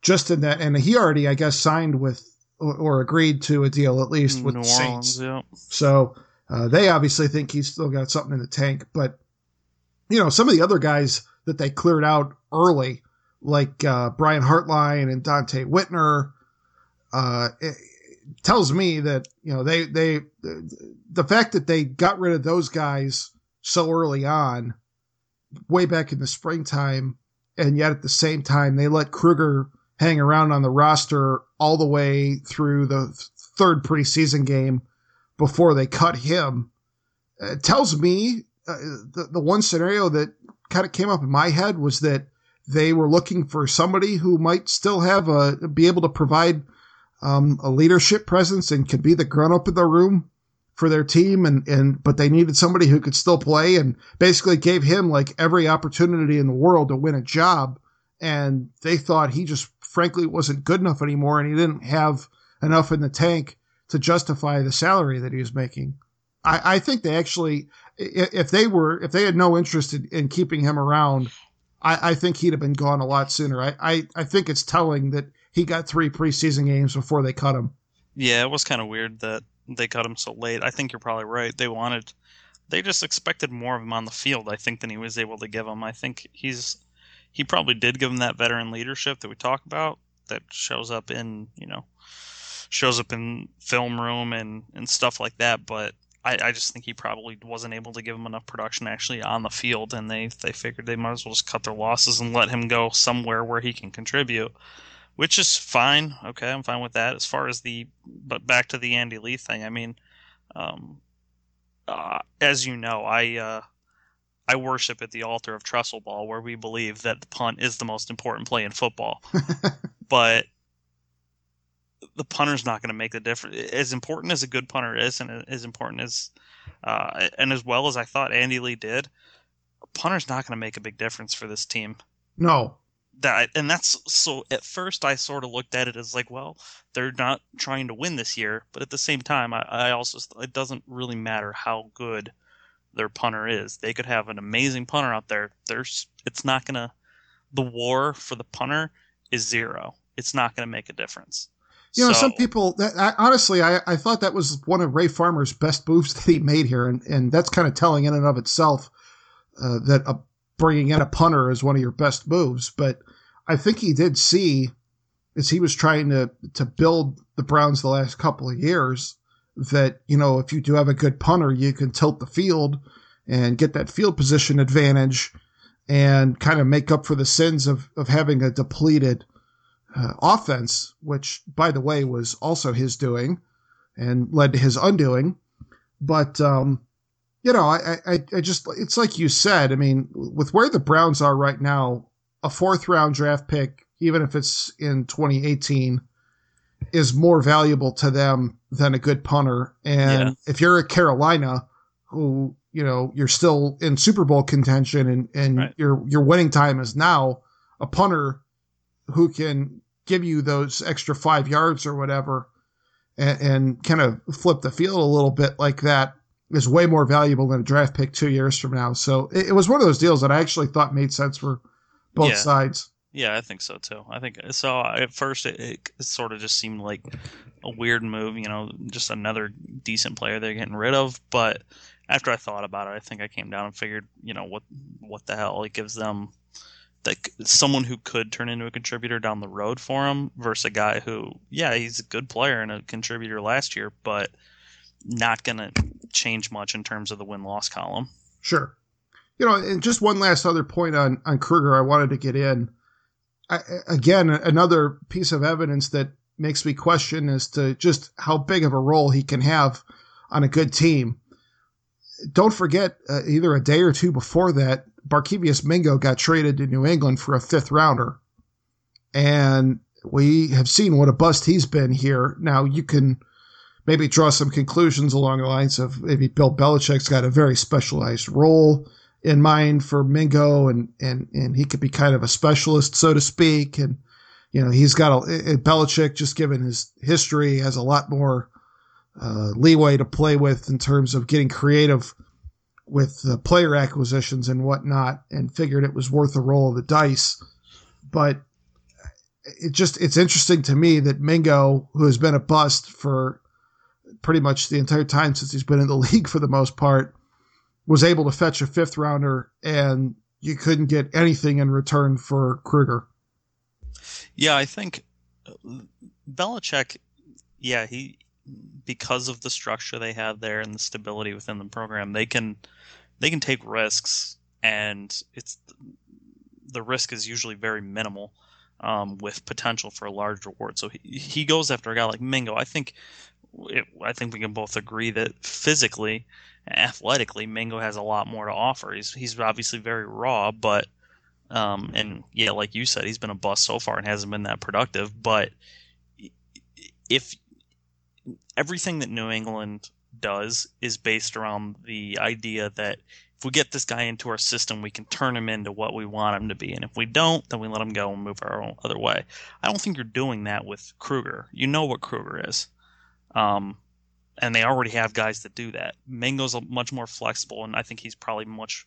just in that. And he already, I guess, signed with or, or agreed to a deal, at least with New the Saints. Orleans, yeah. So uh, they obviously think he's still got something in the tank. But, you know, some of the other guys that they cleared out early, like uh, Brian Hartline and Dante Whitner, uh, it, tells me that, you know, they, they, the fact that they got rid of those guys so early on, way back in the springtime, and yet at the same time, they let Kruger hang around on the roster all the way through the third preseason game before they cut him. It tells me uh, the, the one scenario that kind of came up in my head was that they were looking for somebody who might still have a, be able to provide Um, a leadership presence and could be the grunt up in the room for their team. And, and, but they needed somebody who could still play, and basically gave him like every opportunity in the world to win a job. And they thought he just frankly wasn't good enough anymore. And he didn't have enough in the tank to justify the salary that he was making. I, I think they actually, if they were, if they had no interest in, in keeping him around, I, I think he'd have been gone a lot sooner. I, I, I think it's telling that he got three preseason games before they cut him. Yeah, it was kind of weird that they cut him so late. I think you're probably right. They wanted, they just expected more of him on the field, I think, than he was able to give him. I think he's, he probably did give him that veteran leadership that we talk about that shows up in, you know, shows up in film room and, and stuff like that. But I, I just think he probably wasn't able to give him enough production actually on the field. And they, they figured they might as well just cut their losses and let him go somewhere where he can contribute. Which is fine. Okay, I'm fine with that. As far as the, but back to the Andy Lee thing. I mean, um, uh, as you know, I uh, I worship at the altar of trestle ball, where we believe that the punt is the most important play in football. But the punter's not going to make the difference. As important as a good punter is, and as important as uh, and as well as I thought Andy Lee did, a punter's not going to make a big difference for this team. No. That, and that's so at first I sort of looked at it as like, well, they're not trying to win this year, but at the same time, I, I also it doesn't really matter how good their punter is. They could have an amazing punter out there. There's it's not gonna the war for the punter is zero. It's not gonna make a difference. You know, so, some people that I, honestly, I, I thought that was one of Ray Farmer's best moves that he made here, and, and that's kind of telling in and of itself uh, that a, bringing in a punter is one of your best moves, but I think he did see, as he was trying to, to build the Browns the last couple of years, that, you know, if you do have a good punter, you can tilt the field and get that field position advantage. and kind of make up for the sins of, of having a depleted uh, offense, which, by the way, was also his doing and led to his undoing. But, um, you know, I, I, I just, it's like you said, I mean, with where the Browns are right now, a fourth round draft pick, even if it's in twenty eighteen, is more valuable to them than a good punter. And yeah. if you're at Carolina, who, you know, you're still in Super Bowl contention and, and right. your, your winning time is now, a punter who can give you those extra five yards or whatever and, and kind of flip the field a little bit like that is way more valuable than a draft pick two years from now. So it, it was one of those deals that I actually thought made sense for both yeah. sides. Yeah, I think so too. I think so. At first, it, it, it sort of just seemed like a weird move, you know, just another decent player they're getting rid of. But after I thought about it, I think I came down and figured, you know, what what the hell? It gives them like someone who could turn into a contributor down the road for him versus a guy who, yeah, he's a good player and a contributor last year, but not going to change much in terms of the win-loss column. Sure. You know, and just one last other point on on Kruger I wanted to get in. I, again, another piece of evidence that makes me question as to just how big of a role he can have on a good team. Don't forget, uh, either a day or two before that, Barkevious Mingo got traded to New England for a fifth rounder. And we have seen what a bust he's been here. Now, you can maybe draw some conclusions along the lines of maybe Bill Belichick's got a very specialized role in mind for Mingo, and, and, and he could be kind of a specialist, so to speak. And, you know, he's got a, Belichick, just given his history, has a lot more uh, leeway to play with in terms of getting creative with the player acquisitions and whatnot, and figured it was worth a roll of the dice. But it just, it's interesting to me that Mingo, who has been a bust for pretty much the entire time since he's been in the league for the most part, was able to fetch a fifth rounder, and you couldn't get anything in return for Kruger. Yeah, I think Belichick, yeah, he, because of the structure they have there and the stability within the program, they can they can take risks, and it's the risk is usually very minimal um, with potential for a large reward. So he, he goes after a guy like Mingo. I think it, I think we can both agree that physically, athletically, Mingo has a lot more to offer. He's he's obviously very raw, but um, and yeah, like you said, he's been a bust so far and hasn't been that productive. But if everything that New England does is based around the idea that if we get this guy into our system, we can turn him into what we want him to be, and if we don't, then we let him go and move our own other way. I don't think you're doing that with Kruger. You know what Kruger is. Um, And they already have guys that do that. Mingo's much more flexible, and I think he's probably much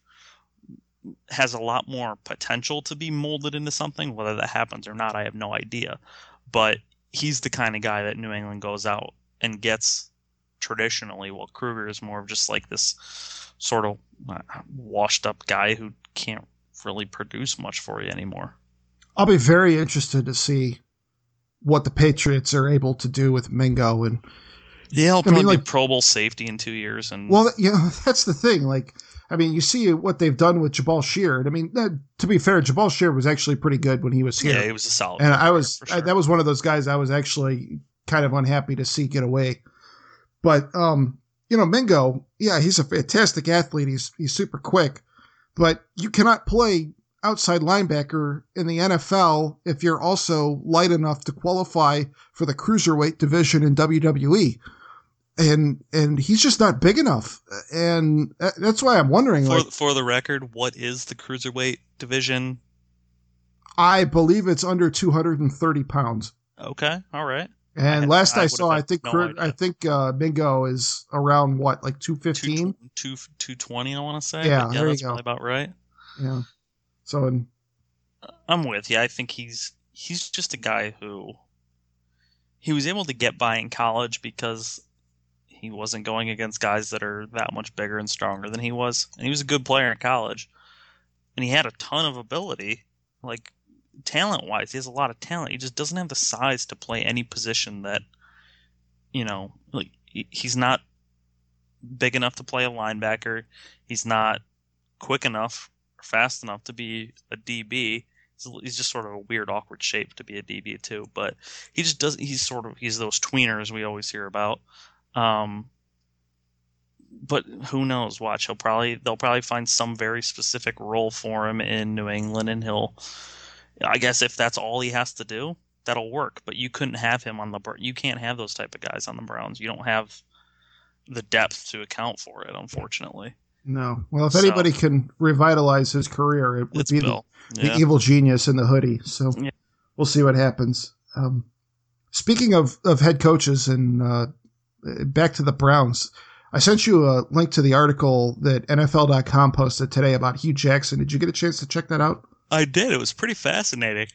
has a lot more potential to be molded into something. Whether that happens or not, I have no idea. But he's the kind of guy that New England goes out and gets traditionally, while Kruger is more of just like this sort of washed-up guy who can't really produce much for you anymore. I'll be very interested to see what the Patriots are able to do with Mingo, and yeah, he'll probably I mean, like, be Pro Bowl safety in two years. And well, you know, that's the thing. Like, I mean, you see what they've done with Jabal Sheard. I mean, that, to be fair, Jabal Sheard was actually pretty good when he was here. Yeah, he was a solid player. And I was sure. I, that was one of those guys I was actually kind of unhappy to see get away. But um, you know, Mingo, yeah, he's a fantastic athlete. He's he's super quick, but you cannot play outside linebacker in the N F L if you're also light enough to qualify for the cruiserweight division in W W E. And and he's just not big enough, and that's why I'm wondering. For, like, for the record, what is the cruiserweight division? I believe it's under two hundred thirty pounds. Okay, all right. And I, last I, I saw, I think no Kurt, I think uh, Mingo is around what, like two fifteen, two two twenty. I want to say. Yeah, yeah, there that's you go. Probably about right. Yeah. So and, I'm with you. I think he's he's just a guy who he was able to get by in college because he wasn't going against guys that are that much bigger and stronger than he was. And he was a good player in college. And he had a ton of ability, like talent-wise. He has a lot of talent. He just doesn't have the size to play any position that, you know, like he's not big enough to play a linebacker. He's not quick enough work fast enough to be a D B. He's just sort of a weird, awkward shape to be a D B too, but he just doesn't. He's sort of he's those tweeners we always hear about. Um, but who knows? Watch, he'll probably they'll probably find some very specific role for him in New England, and he'll. I guess if that's all he has to do, that'll work. But you couldn't have him on the you can't have those type of guys on the Browns. You don't have the depth to account for it, unfortunately. No. Well, if so, anybody can revitalize his career, it would be the, yeah. the evil genius in the hoodie. So yeah. We'll see what happens. Um, speaking of, of head coaches and uh, back to the Browns, I sent you a link to the article that N F L dot com posted today about Hue Jackson. Did you get a chance to check that out? I did. It was pretty fascinating.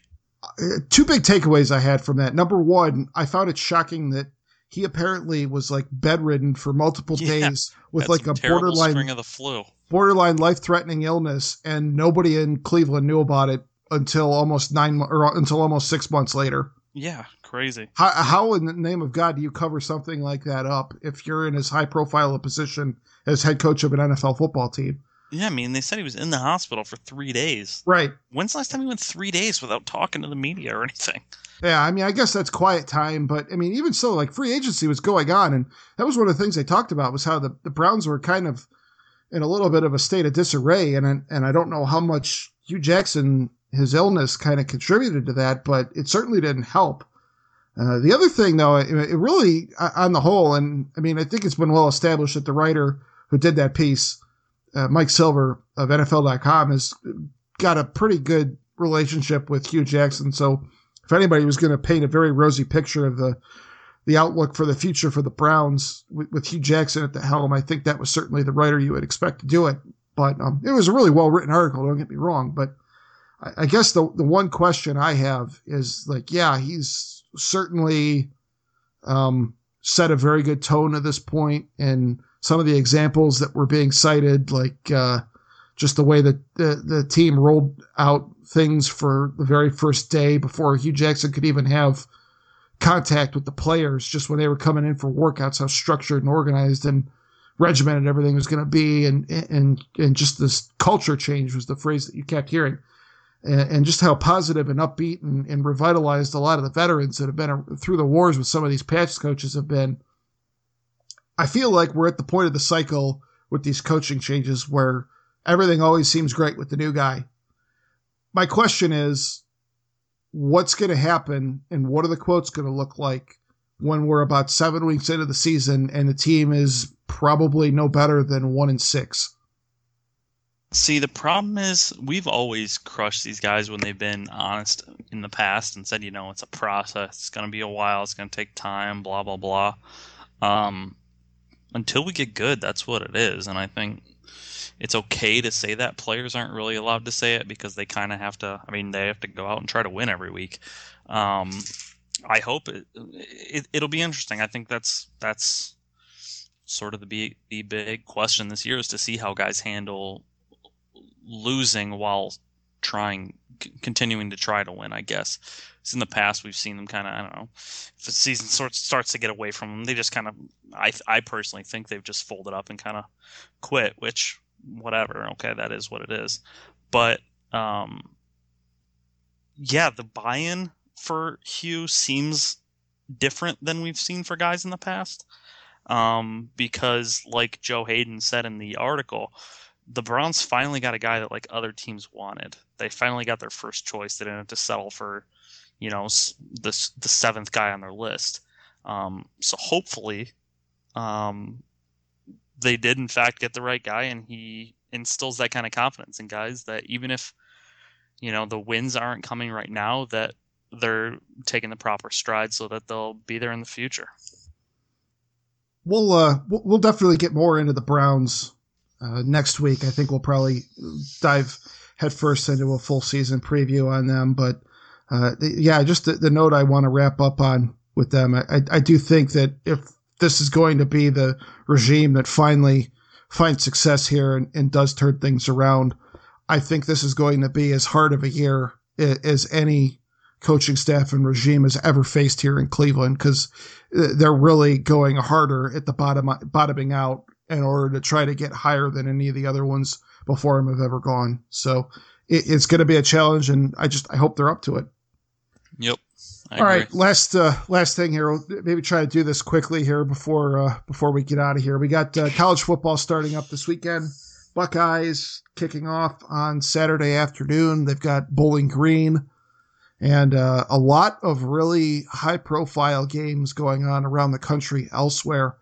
Uh, two big takeaways I had from that. Number one, I found it shocking that he apparently was like bedridden for multiple yeah, days with like a borderline string of the flu, borderline life-threatening illness, and nobody in Cleveland knew about it until almost nine or until almost six months later. Yeah, crazy. How, how in the name of God do you cover something like that up if you're in as high-profile a position as head coach of an N F L football team? Yeah, I mean, they said he was in the hospital for three days. Right. When's the last time he went three days without talking to the media or anything? Yeah, I mean, I guess that's quiet time, but I mean, even so, like, free agency was going on, and that was one of the things they talked about was how the, the Browns were kind of in a little bit of a state of disarray, and I, and I don't know how much Hue Jackson, his illness, kind of contributed to that, but it certainly didn't help. Uh, the other thing, though, it, it really, on the whole, and I mean, I think it's been well established that the writer who did that piece, Uh, Mike Silver of N F L dot com, has got a pretty good relationship with Hue Jackson. So if anybody was going to paint a very rosy picture of the the outlook for the future for the Browns with, with Hue Jackson at the helm, I think that was certainly the writer you would expect to do it. But um, it was a really well-written article, don't get me wrong. But I, I guess the, the one question I have is, like, yeah, he's certainly um, set a very good tone at this point, and some of the examples that were being cited, like uh, just the way that the, the team rolled out things for the very first day before Hue Jackson could even have contact with the players, just when they were coming in for workouts, how structured and organized and regimented everything was going to be. And, and, and just this culture change was the phrase that you kept hearing, and, and just how positive and upbeat and, and revitalized a lot of the veterans that have been through the wars with some of these patch coaches have been. I feel like we're at the point of the cycle with these coaching changes where everything always seems great with the new guy. My question is, what's going to happen and what are the quotes going to look like when we're about seven weeks into the season and the team is probably no better than one and six? See, the problem is we've always crushed these guys when they've been honest in the past and said, you know, it's a process. It's going to be a while. It's going to take time, blah, blah, blah. Um, Until we get good, that's what it is. And I think it's okay to say that. Players aren't really allowed to say it because they kind of have to, I mean, they have to go out and try to win every week. Um, I hope it, it, it'll be interesting. I think that's that's sort of the big, the big question this year, is to see how guys handle losing while trying, c- continuing to try to win, I guess. In the past, we've seen them kind of, I don't know, if the season sort starts to get away from them, they just kind of, I I personally think they've just folded up and kind of quit, which, whatever, okay, that is what it is. But, um, yeah, the buy-in for Hue seems different than we've seen for guys in the past, um, because, like Joe Hayden said in the article, the Browns finally got a guy that, like, other teams wanted. They finally got their first choice. They didn't have to settle for, you know, the the seventh guy on their list. Um, so hopefully um, they did, in fact, get the right guy, and he instills that kind of confidence in guys that even if, you know, the wins aren't coming right now, that they're taking the proper strides so that they'll be there in the future. We'll, uh, we'll definitely get more into the Browns uh, next week. I think we'll probably dive headfirst into a full season preview on them, but Uh, yeah, just the, the note I want to wrap up on with them. I, I do think that if this is going to be the regime that finally finds success here and, and does turn things around, I think this is going to be as hard of a year as any coaching staff and regime has ever faced here in Cleveland, because they're really going harder at the bottom, bottoming out in order to try to get higher than any of the other ones before him have ever gone. So it, it's going to be a challenge, and I just I hope they're up to it. Yep. I All agree. Right, last uh, last thing here. We'll maybe try to do this quickly here before uh, before we get out of here. We got uh, college football starting up this weekend. Buckeyes kicking off on Saturday afternoon. They've got Bowling Green and uh, a lot of really high-profile games going on around the country elsewhere.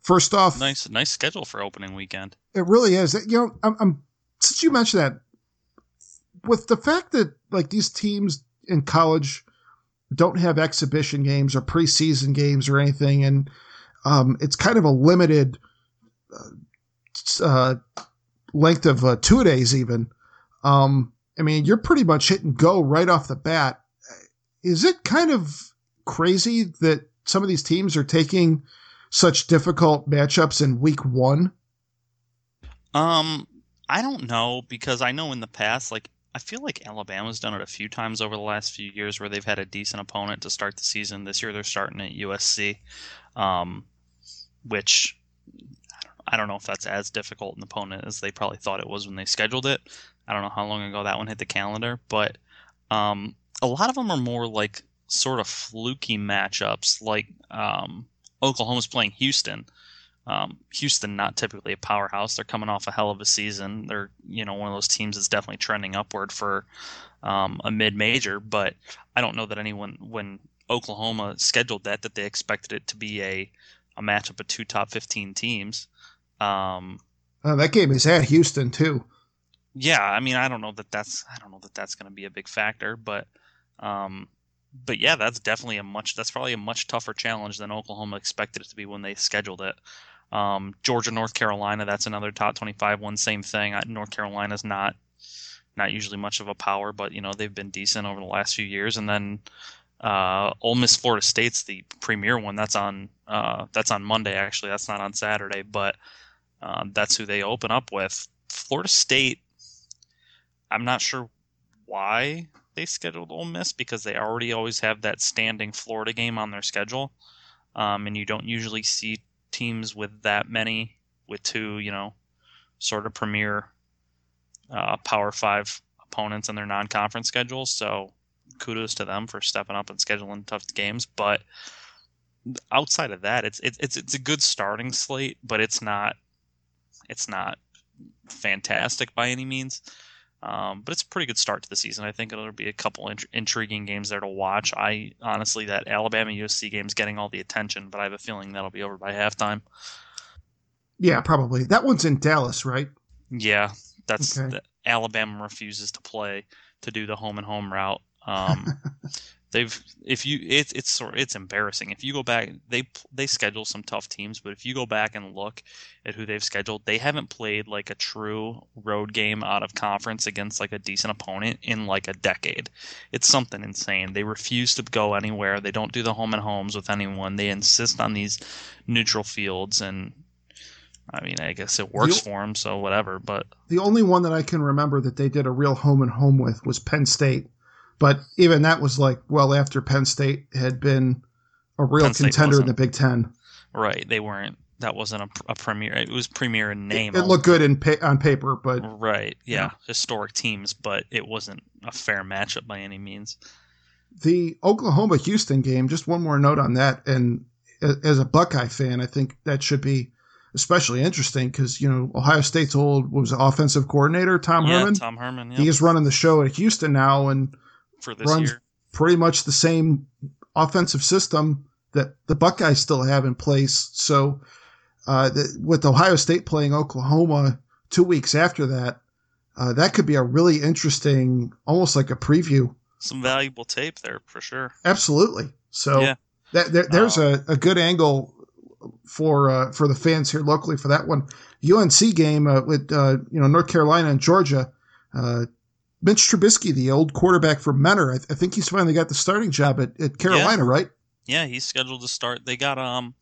First off, nice nice schedule for opening weekend. It really is. You know, I'm, I'm since you mentioned that, with the fact that like these teams in college don't have exhibition games or preseason games or anything, and um, it's kind of a limited uh, uh, length of uh, two days even. Um, I mean, you're pretty much hit and go right off the bat. Is it kind of crazy that some of these teams are taking such difficult matchups in week one? Um, I don't know, because I know in the past, like, I feel like Alabama's done it a few times over the last few years where they've had a decent opponent to start the season. This year they're starting at U S C, um, which I don't, I don't know if that's as difficult an opponent as they probably thought it was when they scheduled it. I don't know how long ago that one hit the calendar, but um, a lot of them are more like sort of fluky matchups, like um, Oklahoma's playing Houston. Um, Houston, not typically a powerhouse. They're coming off a hell of a season. They're, you know, one of those teams that's definitely trending upward for um, a mid-major. But I don't know that anyone, when Oklahoma scheduled that, that they expected it to be a, a matchup of two top fifteen teams. Um, oh, that game is at Houston too. Yeah, I mean, I don't know that that's, I don't know that that's going to be a big factor, but. Um, But yeah, that's definitely a much. That's probably a much tougher challenge than Oklahoma expected it to be when they scheduled it. Um, Georgia, North Carolina. That's another top twenty-five one. Same thing. North Carolina's not not usually much of a power, but you know they've been decent over the last few years. And then uh, Ole Miss, Florida State's the premier one. That's on uh, that's on Monday. Actually, that's not on Saturday, but uh, that's who they open up with. Florida State. I'm not sure why they scheduled Ole Miss, because they already always have that standing Florida game on their schedule. Um, and you don't usually see teams with that many, with two, you know, sort of premier uh, Power Five opponents in their non-conference schedule. So kudos to them for stepping up and scheduling tough games. But outside of that, it's, it's, it's, it's a good starting slate, but it's not, it's not fantastic by any means. Um, but it's a pretty good start to the season. I think it'll be a couple int- intriguing games there to watch. I honestly, that Alabama U S C game's getting all the attention, but I have a feeling that'll be over by halftime. Yeah, probably. That one's in Dallas, right? Yeah, that's okay. The, Alabama refuses to play to do the home and home route. Um, they've if you it's it's sort it's embarrassing. If you go back, they they schedule some tough teams, but if you go back and look at who they've scheduled, they haven't played like a true road game out of conference against like a decent opponent in like a decade. It's something insane. They refuse to go anywhere. They don't do the home and homes with anyone. They insist on these neutral fields, and I mean, I guess it works the, for them, so whatever. But the only one that I can remember that they did a real home and home with was Penn State. But even that was like, well, after Penn State had been a real contender in the Big Ten. Right. They weren't. That wasn't a, a premier. It was premier in name. It, it looked good in pa- on paper, but. Right. Yeah. You know. Historic teams, but it wasn't a fair matchup by any means. The Oklahoma-Houston game, just one more note on that. And as a Buckeye fan, I think that should be especially interesting because, you know, Ohio State's old what was it, offensive coordinator, Tom yeah, Herman. Tom Herman. Yeah. He is running the show at Houston now. And. For this runs year. Pretty much the same offensive system that the Buckeyes still have in place. So uh, the, with Ohio State playing Oklahoma two weeks after that, uh, that could be a really interesting, almost like a preview. Some valuable tape there for sure. Absolutely. So yeah. that, there, there's um, a, a good angle for uh, for the fans here locally for that one. U N C game uh, with uh, you know North Carolina and Georgia. Uh, Mitch Trubisky, the old quarterback for Mentor, I, th- I think he's finally got the starting job at, at Carolina, yeah. right? Yeah, he's scheduled to start. They got, um,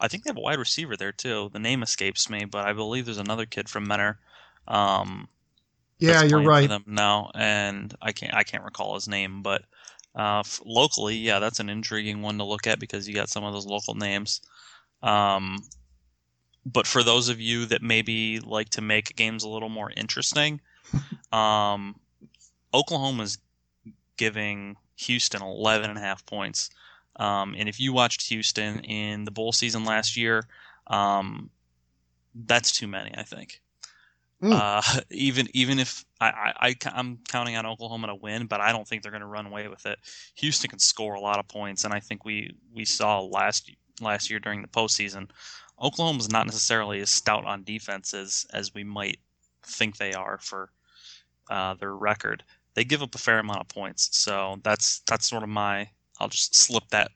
I think they have a wide receiver there too. The name escapes me, but I believe there's another kid from Mentor. Um, yeah, you're right. Now, and I can't, I can't recall his name, but uh, f- locally, yeah, that's an intriguing one to look at because you got some of those local names. Um, But for those of you that maybe like to make games a little more interesting, um, Oklahoma's giving Houston eleven and a half points. Um, and if you watched Houston in the bowl season last year, um, that's too many, I think. Mm. Uh, even even if I, I, I'm counting on Oklahoma to win, but I don't think they're going to run away with it. Houston can score a lot of points, and I think we, we saw last last year during the postseason, Oklahoma's not necessarily as stout on defense as, as we might think they are for uh, their record. They give up a fair amount of points, so that's that's sort of my. I'll just slip that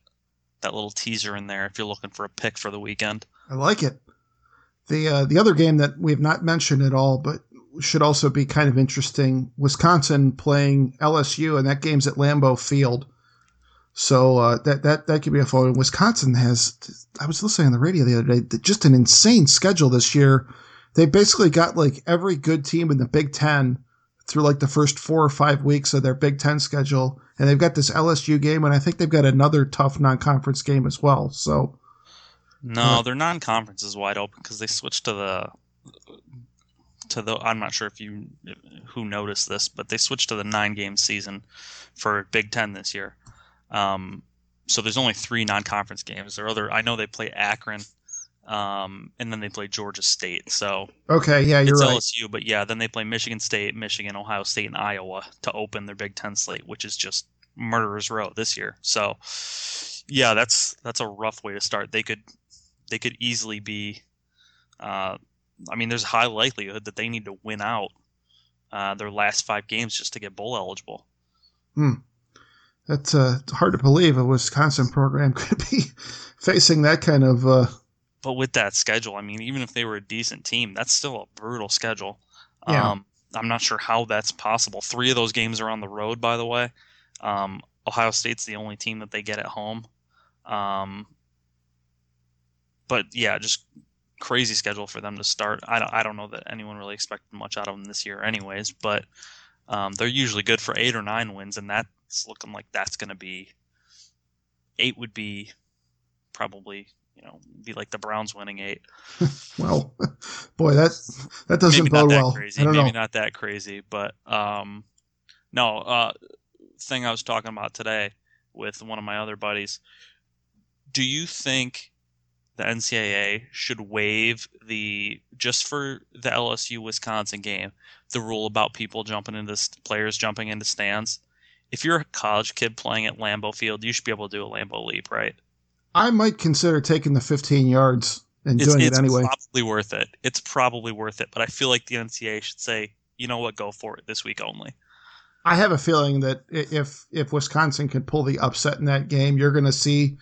that little teaser in there if you're looking for a pick for the weekend. I like it. The uh, the other game that we have not mentioned at all, but should also be kind of interesting, Wisconsin playing L S U, and that game's at Lambeau Field. So uh, that that that could be a fun. Wisconsin has, I was listening on the radio the other day, just an insane schedule this year. They basically got like every good team in the Big Ten through like the first four or five weeks of their Big Ten schedule. And they've got this L S U game, and I think they've got another tough non-conference game as well. So, no, uh, their non-conference is wide open because they switched to the to the. I'm not sure if you who noticed this, but they switched to the nine-game season for Big Ten this year. Um, so there's only three non-conference games. There are other. I know they play Akron, um, and then they play Georgia State. So okay, yeah, you're it's right. It's L S U, but yeah, then they play Michigan State, Michigan, Ohio State, and Iowa to open their Big Ten slate, which is just murderer's row this year. So yeah, that's that's a rough way to start. They could they could easily be uh I mean there's a high likelihood that they need to win out uh their last five games just to get bowl eligible. Hmm. That's uh hard to believe a Wisconsin program could be facing that kind of uh but with that schedule, I mean, even if they were a decent team, that's still a brutal schedule. Yeah. Um I'm not sure how that's possible. Three of those games are on the road, by the way. Um, Ohio State's the only team that they get at home. Um, but yeah, just crazy schedule for them to start. I don't, I don't know that anyone really expected much out of them this year anyways, but um, they're usually good for eight or nine wins, and that's looking like that's going to be eight would be probably, you know, be like the Browns winning eight. Well, boy, that, that doesn't bode well. Crazy. I don't Maybe know. Not that crazy, but um, no, uh, thing I was talking about today with one of my other buddies. Do you think the N C double A should waive the just for the L S U Wisconsin game, the rule about people jumping into players jumping into stands? If you're a college kid playing at Lambeau Field, you should be able to do a Lambeau leap, right? I might consider taking the fifteen yards and it's, doing it's it anyway. It's probably worth it. It's probably worth it, but I feel like the N C double A should say, you know what, go for it this week only. I have a feeling that if if Wisconsin can pull the upset in that game, you're going to see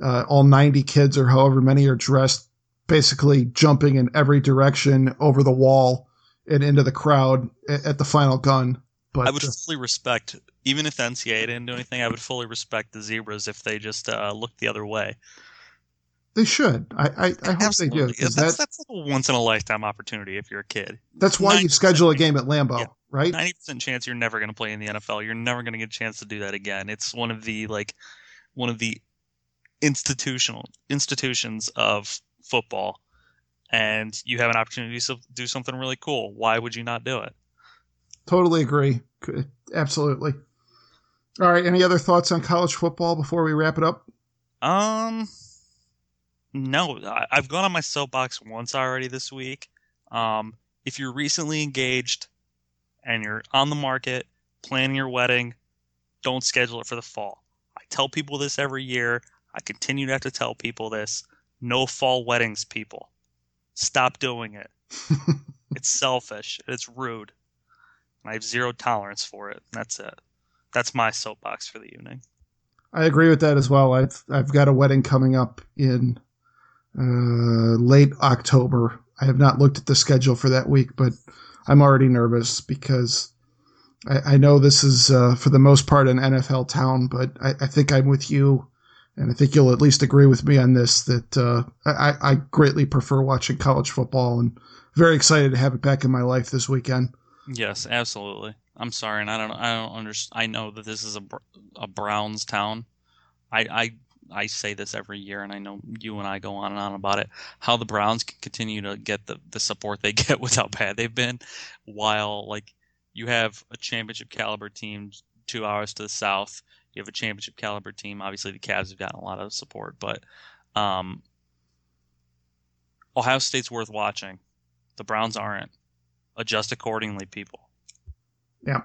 uh, all ninety kids or however many are dressed basically jumping in every direction over the wall and into the crowd at the final gun. But I would uh, fully respect, even if the N C double A didn't do anything, I would fully respect the Zebras if they just uh, looked the other way. They should. I, I, I hope they do. That's, that, that's a once-in-a-lifetime opportunity if you're a kid. That's why you schedule a game at Lambeau, yeah, right? ninety percent chance you're never going to play in the N F L. You're never going to get a chance to do that again. It's one of the like, one of the institutional institutions of football, and you have an opportunity to do something really cool. Why would you not do it? Totally agree. Absolutely. All right, any other thoughts on college football before we wrap it up? Um... No, I've gone on my soapbox once already this week. Um, if you're recently engaged and you're on the market, planning your wedding, don't schedule it for the fall. I tell people this every year. I continue to have to tell people this. No fall weddings, people. Stop doing it. It's selfish. It's rude. And I have zero tolerance for it. That's it. That's my soapbox for the evening. I agree with that as well. I've, I've got a wedding coming up in... Uh, late October. I have not looked at the schedule for that week, but I'm already nervous because I, I know this is, uh, for the most part, an N F L town, but I, I think I'm with you, and I think you'll at least agree with me on this, that uh, I, I greatly prefer watching college football, and very excited to have it back in my life this weekend. Yes, absolutely. I'm sorry, and I don't I don't understand. I know that this is a, a Browns town. I, I I say this every year, and I know you and I go on and on about it, how the Browns can continue to get the, the support they get with how bad they've been, while like you have a championship caliber team two hours to the south. You have a championship caliber team. Obviously, the Cavs have gotten a lot of support, but um, Ohio State's worth watching. The Browns aren't. Adjust accordingly, people. Yeah.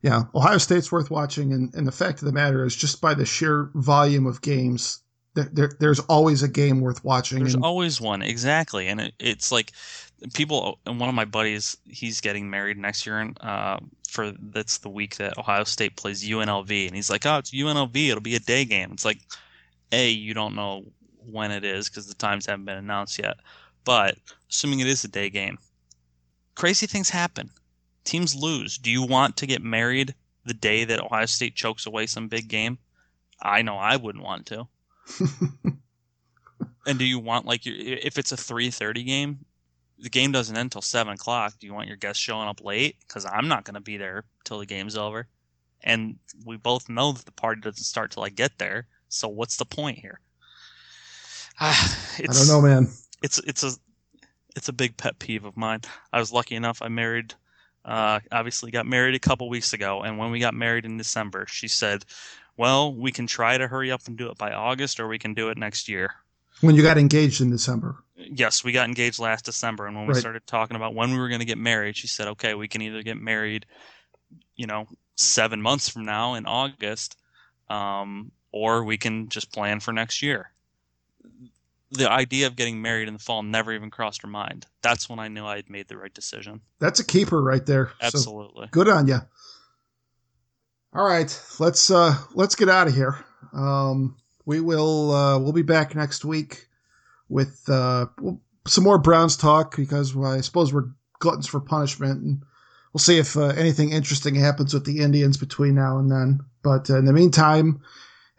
Yeah, Ohio State's worth watching, and, and the fact of the matter is, just by the sheer volume of games, there, there, there's always a game worth watching. There's and- always one, exactly, and it, it's like people. And one of my buddies, he's getting married next year, and uh, for that's the week that Ohio State plays U N L V, and he's like, "Oh, it's U N L V. It'll be a day game." It's like, A, you don't know when it is because the times haven't been announced yet, but assuming it is a day game, crazy things happen. Teams lose. Do you want to get married the day that Ohio State chokes away some big game? I know I wouldn't want to. And do you want, like, your, if it's a three thirty game, the game doesn't end till seven o'clock. Do you want your guests showing up late? Because I'm not going to be there till the game's over. And we both know that the party doesn't start till I get there. So what's the point here? Ah, it's, I don't know, man. It's it's a it's a big pet peeve of mine. I was lucky enough. I married... Uh, obviously got married a couple weeks ago, and when we got married in December, she said, well, we can try to hurry up and do it by August, or we can do it next year. When you got engaged in December? Yes, we got engaged last December, and when we right. started talking about when we were going to get married, she said, okay, we can either get married, you know, seven months from now in August, um, or we can just plan for next year. The idea of getting married in the fall never even crossed her mind. That's when I knew I had made the right decision. That's a keeper right there. Absolutely. So good on you. All right, let's uh, let's get out of here. Um, we will uh, we'll be back next week with uh, some more Browns talk because I suppose we're gluttons for punishment, and we'll see if uh, anything interesting happens with the Indians between now and then. But uh, in the meantime,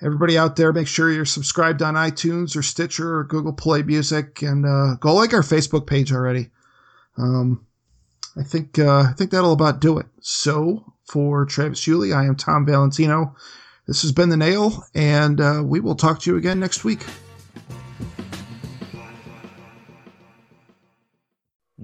everybody out there, make sure you're subscribed on iTunes or Stitcher or Google Play Music, and uh, go like our Facebook page already. Um, I think uh, I think that'll about do it. So for Travis Julie, I am Tom Valentino. This has been The Nail, and uh, we will talk to you again next week.